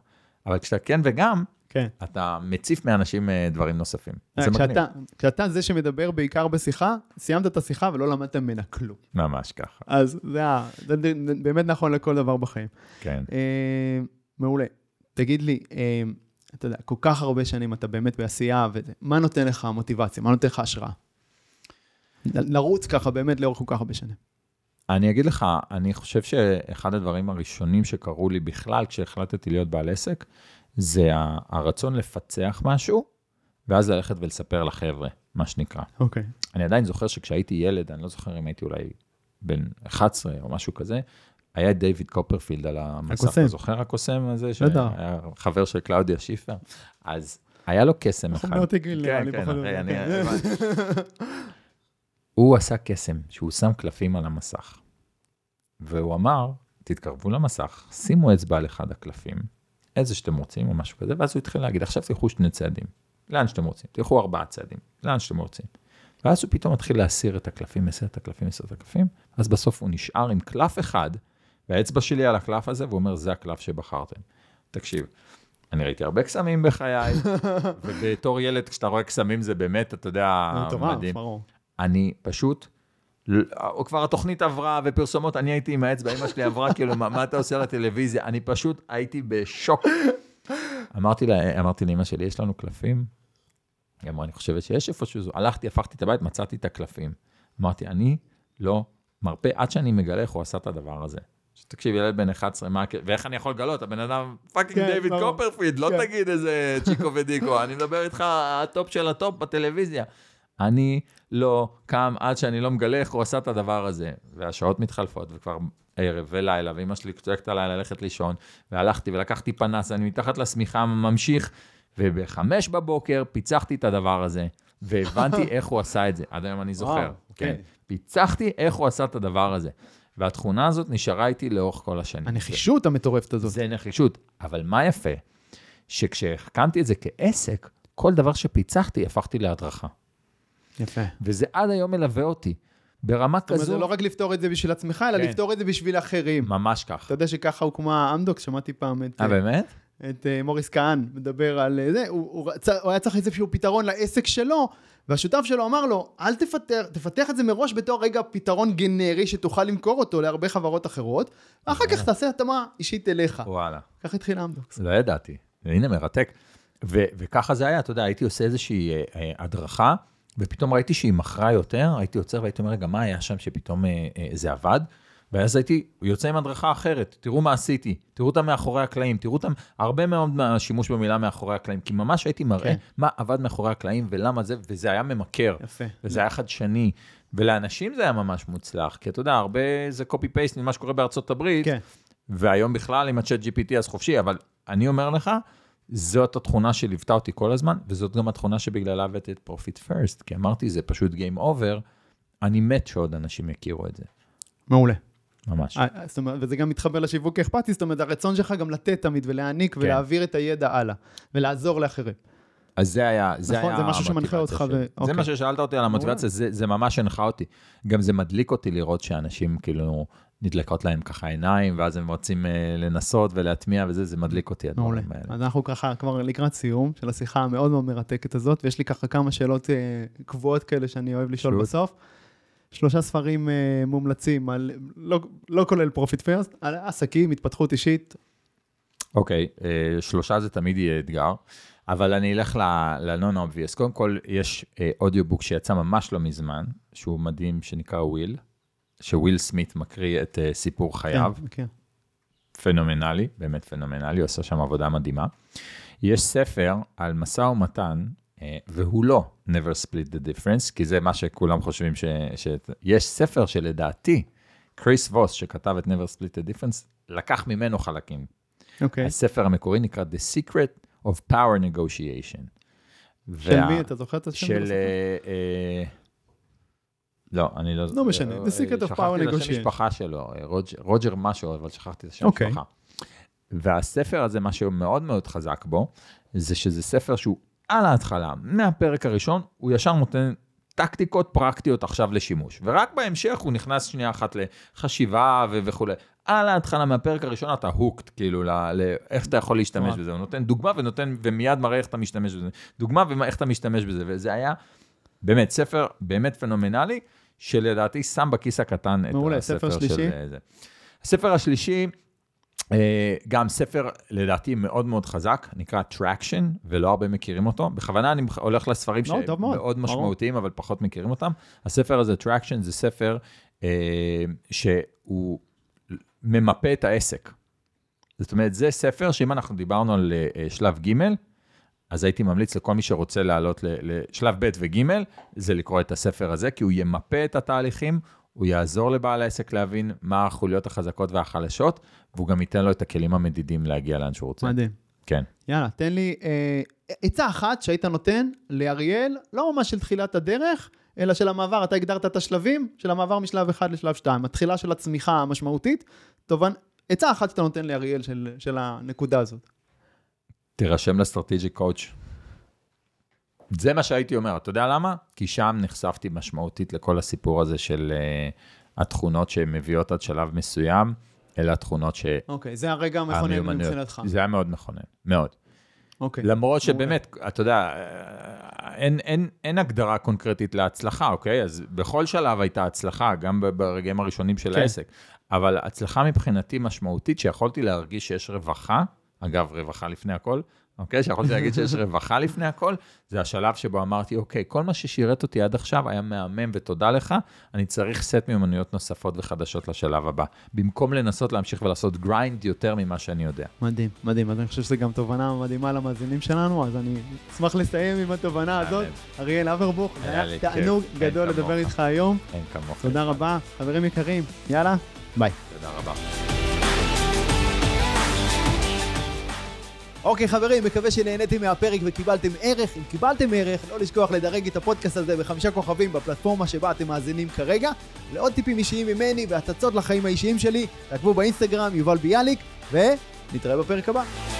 אבל כשאתה כן וגם, כן. אתה מציף מאנשים דברים נוספים. זה מגניב. כשאתה זה שמדבר בעיקר בשיחה, סיימת את השיחה ולא למדת ממנה כלום. ממש ככה. אז זה, זה באמת נכון לכל דבר בחיים. כן. מעולה. תגיד לי, אתה יודע, כל כך הרבה שנים אתה באמת בעשייה, מה נותן לך המוטיבציה? מה נותן לך השראה? לרוץ ככה באמת לאורך כל כך הרבה שנים. אני אגיד לך, אני חושב שאחד הדברים הראשונים שקרו לי בכלל, כשהחלטתי להיות בעל עסק, זה הרצון לפצח משהו, ואז ללכת ולספר לחבר'ה, מה שנקרא. אוקיי. אני עדיין זוכר שכשהייתי ילד, אני לא זוכר אם הייתי אולי בן אחת עשרה או משהו כזה, היה דיוויד קופרפילד על המסך, אתה זוכר הקוסם הזה? שהיה חבר של קלאודיה שיפר, אז היה לו קסם אחד. אנחנו באותי גיל, אני פחות. הוא עשה קסם, שהוא שם קלפים על המסך, והוא אמר, תתקרבו למסך, שימו אצבע על אחד הקלפים, איזה שאתם רוצים או משהו כזה, ואז הוא התחיל להגיד, עכשיו תלכו שני צעדים, לאן שאתם רוצים, תלכו ארבעה צעדים, לאן שאתם רוצים. ואז הוא פתאום התחיל להסיר את הקלפים, עשר את הקלפים, עשר את הקלפים, אז בסוף הוא נשאר עם קלף אחד, והאצבע שלי על הקלף הזה, והוא אומר, זה הקלף שבחרתם. תקשיב, אני ראיתי הרבה קסמים בחיי, ובתור ילד, כשאתה רואה קסמים, זה באמת, אתה יודע, מדהים. אני פשוט, או כבר התוכנית עברה, ופרסומות, אני הייתי עם האצבע, אמא שלי עברה, כאילו, מה אתה עושה לטלוויזיה? אני פשוט הייתי בשוק. אמרתי לה, אמרתי לאמא שלי, יש לנו קלפים? היא אמרה, אני חושבת שיש איפשהו זו. הלכתי, הפכתי את הבית, מצאתי את הקלפים. אמרתי, אני לא מרפא, עד שאני מגלה איך הוא עשה את הדבר הזה. תקשיב, ילד בן אחת עשרה, ואיך אני יכול לגלות? הבן אדם, פאקינג דיוויד קופרפילד, לא תגיד איזה צ'יקו ודיקו, אני מדבר איתך הטופ של הטופ בטלוויזיה. אני לא קם עד שאני לא מגלה איך הוא עשה את הדבר הזה. והשעות מתחלפות, וכבר ערב ולילה, ואמא שלי קצת הלילה ללכת לישון, והלכתי ולקחתי פנס, אני מתחת לשמיכה ממשיך, ובחמש בבוקר פיצחתי את הדבר הזה, והבנתי איך הוא עשה את זה. עד היום אני זוכר. כן. פיצחתי איך הוא עשה את הדבר הזה. והתכונה הזאת נשארה איתי לאורך כל השנים. הנחישות המטורפת הזאת. זה נחישות. אבל מה יפה? שכשהקמתי את זה כעסק, כל דבר שפיצחתי, הפכתי להדרכה. יפה. וזה עד היום מלווה אותי. ברמה כזו... זאת אומרת, זה לא רק לפתור את זה בשביל עצמך, אלא לפתור את זה בשביל אחרים. ממש כך. אתה יודע שככה הוקמה אמדוקס, שמעתי פעם את... אה, באמת? את מוריס קהן מדבר על זה, הוא היה צריך איזשהו פתרון לעסק שלו, והשותף שלו אמר לו, אל תפתח, תפתח את זה מראש בתור רגע פתרון גנרי שתוכל למכור אותו להרבה חברות אחרות, ואחר כך תעשה התאמה אישית אליך. וואלה. כך התחיל אמדוקס. לא ידעתי, הנה מרתק. וככה זה היה, אתה יודע, הייתי עושה איזושהי הדרכה, ופתאום ראיתי שהיא מכרה יותר, הייתי יוצר והייתי אומר, רגע, מה היה שם שפתאום זה עבד? ואז הייתי יוצא עם הדרכה אחרת, תראו מה עשיתי, תראו אותם מאחורי הקלעים, תראו אותם, הרבה מאוד מהשימוש במילה מאחורי הקלעים, כי ממש הייתי מראה מה עבד מאחורי הקלעים ולמה זה, וזה היה ממכר, וזה היה חדשני, ולאנשים זה היה ממש מוצלח, כי אתה יודע, הרבה זה copy-paste ממה שקורה בארצות הברית, והיום בכלל עם הצ'אט ג'י פי טי אז חופשי, אבל אני אומר לך, זאת התכונה שליוותה אותי כל הזמן, וזאת גם התכונה שבגללה הבאתי את Profit First, כי אמרתי, זה פשוט game over, אני מת שעוד אנשים יכירו את זה. מעולה. ממש. וזה גם מתחבר לשיווק אכפתי, זאת אומרת, הרצון שלך גם לתת תמיד ולהעניק ולהעביר את הידע הלאה, ולעזור לאחרים. אז זה היה... נכון, זה משהו שמנחה אותך ו... זה מה ששאלת אותי על המוטיבציה, זה ממש הנחה אותי. גם זה מדליק אותי לראות שאנשים כאילו נדלקות להם ככה עיניים, ואז הם רוצים לנסות ולהטמיע וזה, זה מדליק אותי. מעולה. אז אנחנו ככה כבר לקראת סיום של השיחה המאוד מאוד מרתקת הזאת, ויש לי ככה כמה שאלות קבועות כאלה שאני אוהב לשאול בסוף. שלושה ספרים uh, מומלצים, על, לא, לא כולל Profit First, על עסקים, התפתחות אישית. אוקיי, okay, uh, שלושה זה תמיד יהיה אתגר, אבל אני אלך ל-non-obvious. קודם כל, יש אודיובוק uh, שיצא ממש לא מזמן, שהוא מדהים, שנקרא וויל, שוויל סמית מקריא את uh, סיפור חייו. כן, okay. פנומנלי, באמת פנומנלי, עושה שם עבודה מדהימה. יש ספר על משא ומתן, והוא לא Never Split the Difference, כי זה מה שכולם חושבים ש... ש... יש ספר שלדעתי, קריס ווס שכתב את Never Split the Difference, לקח ממנו חלקים. Okay. הספר המקורי נקרא The Secret of Power Negotiation. של וה... מי? אתה זוכר את השם? של... של... אה... לא, אני לא... לא משנה, The Secret of Power Negotiation. שכחתי לשם משפחה שלו, רוג'ר, רוג'ר משהו, אבל שכחתי לשם okay. משפחה. והספר הזה, מה שהוא מאוד מאוד חזק בו, זה שזה ספר שהוא על ההתחלה, מהפרק הראשון, הוא ישר נותן טקטיקות פרקטיות עכשיו לשימוש, ורק בהמשך הוא נכנס שנייה אחת לחשיבה ו- וכו'. על ההתחלה, מהפרק הראשון, אתה הוקט, כאילו, לא, לא, איך אתה יכול להשתמש בזה, הוא נותן דוגמה ונותן, ומיד מראה איך אתה משתמש בזה, דוגמה ואיך אתה משתמש בזה, וזה היה באמת ספר, באמת פנומנלי, שלדעתי שם בכיס הקטן את מעולה, הספר של זה. הספר השלישי, גם ספר לדעתי מאוד מאוד חזק, נקרא Traction, ולא הרבה מכירים אותו. בכוונה אני הולך לספרים שמאוד משמעותיים, אבל פחות מכירים אותם. הספר הזה, Traction, זה ספר שהוא ממפה את העסק. זאת אומרת, זה ספר שאם אנחנו דיברנו על שלב ג', אז הייתי ממליץ לכל מי שרוצה לעלות לשלב ב' וג', זה לקרוא את הספר הזה, כי הוא ימפה את התהליכים, הוא יעזור לבעל העסק להבין מה החוליות החזקות והחלשות, והוא גם ייתן לו את הכלים המדידים להגיע לאן שהוא רוצה. מדהים. כן. יאללה, תן לי עצה אחת שהיית נותן לאריאל, לא ממש של תחילת הדרך, אלא של המעבר, אתה הגדרת את השלבים, של המעבר משלב אחד לשלב שתיים, התחילה של הצמיחה המשמעותית, תובן, עצה אחת שאתה נותן לאריאל של, של הנקודה הזאת. תירשם לסטרטיג'יק קואוץ'. זה מה שהייתי אומר, אתה יודע למה? כי שם נחשפתי משמעותית לכל הסיפור הזה של uh, התכונות שמביאות עד שלב מסוים, אלה התכונות ש... אוקיי, okay, זה הרגע המכונן מבחינתך. זה היה מאוד מכונן, מאוד. אוקיי. Okay. למרות שבאמת, okay. אתה יודע, אין, אין, אין הגדרה קונקרטית להצלחה, אוקיי? אז בכל שלב הייתה הצלחה, גם ברגעים הראשונים של okay. העסק. אבל הצלחה מבחינתי משמעותית, שיכולתי להרגיש שיש רווחה, אגב, רווחה לפני הכל, אוקיי? שיכולתי להגיד שיש רווחה לפני הכל, זה השלב שבו אמרתי, אוקיי, כל מה ששירת אותי עד עכשיו היה מהמם ותודה לך, אני צריך סט מיומנויות נוספות וחדשות לשלב הבא, במקום לנסות להמשיך ולעשות גריינד יותר ממה שאני יודע. מדהים, מדהים, אז אני חושב שזה גם תובנה מדהימה למאזינים שלנו, אז אני אשמח לסיים עם התובנה הזאת. אריאל אברבוך, היה תענוג גדול לדבר איתך היום. אין כמוך. תודה רבה, חברים יקרים, יאללה, ביי. תודה רבה. אוקיי חברים, מקווה שנהניתם מהפרק וקיבלתם ערך. אם קיבלתם ערך, לא לשכוח לדרג את הפודקאסט הזה בחמישה כוכבים בפלטפורמה שבה אתם מאזינים כרגע. לעוד טיפים אישיים ממני והצצות לחיים האישיים שלי, תעקבו באינסטגרם יובל ביאליק, ונתראה בפרק הבא.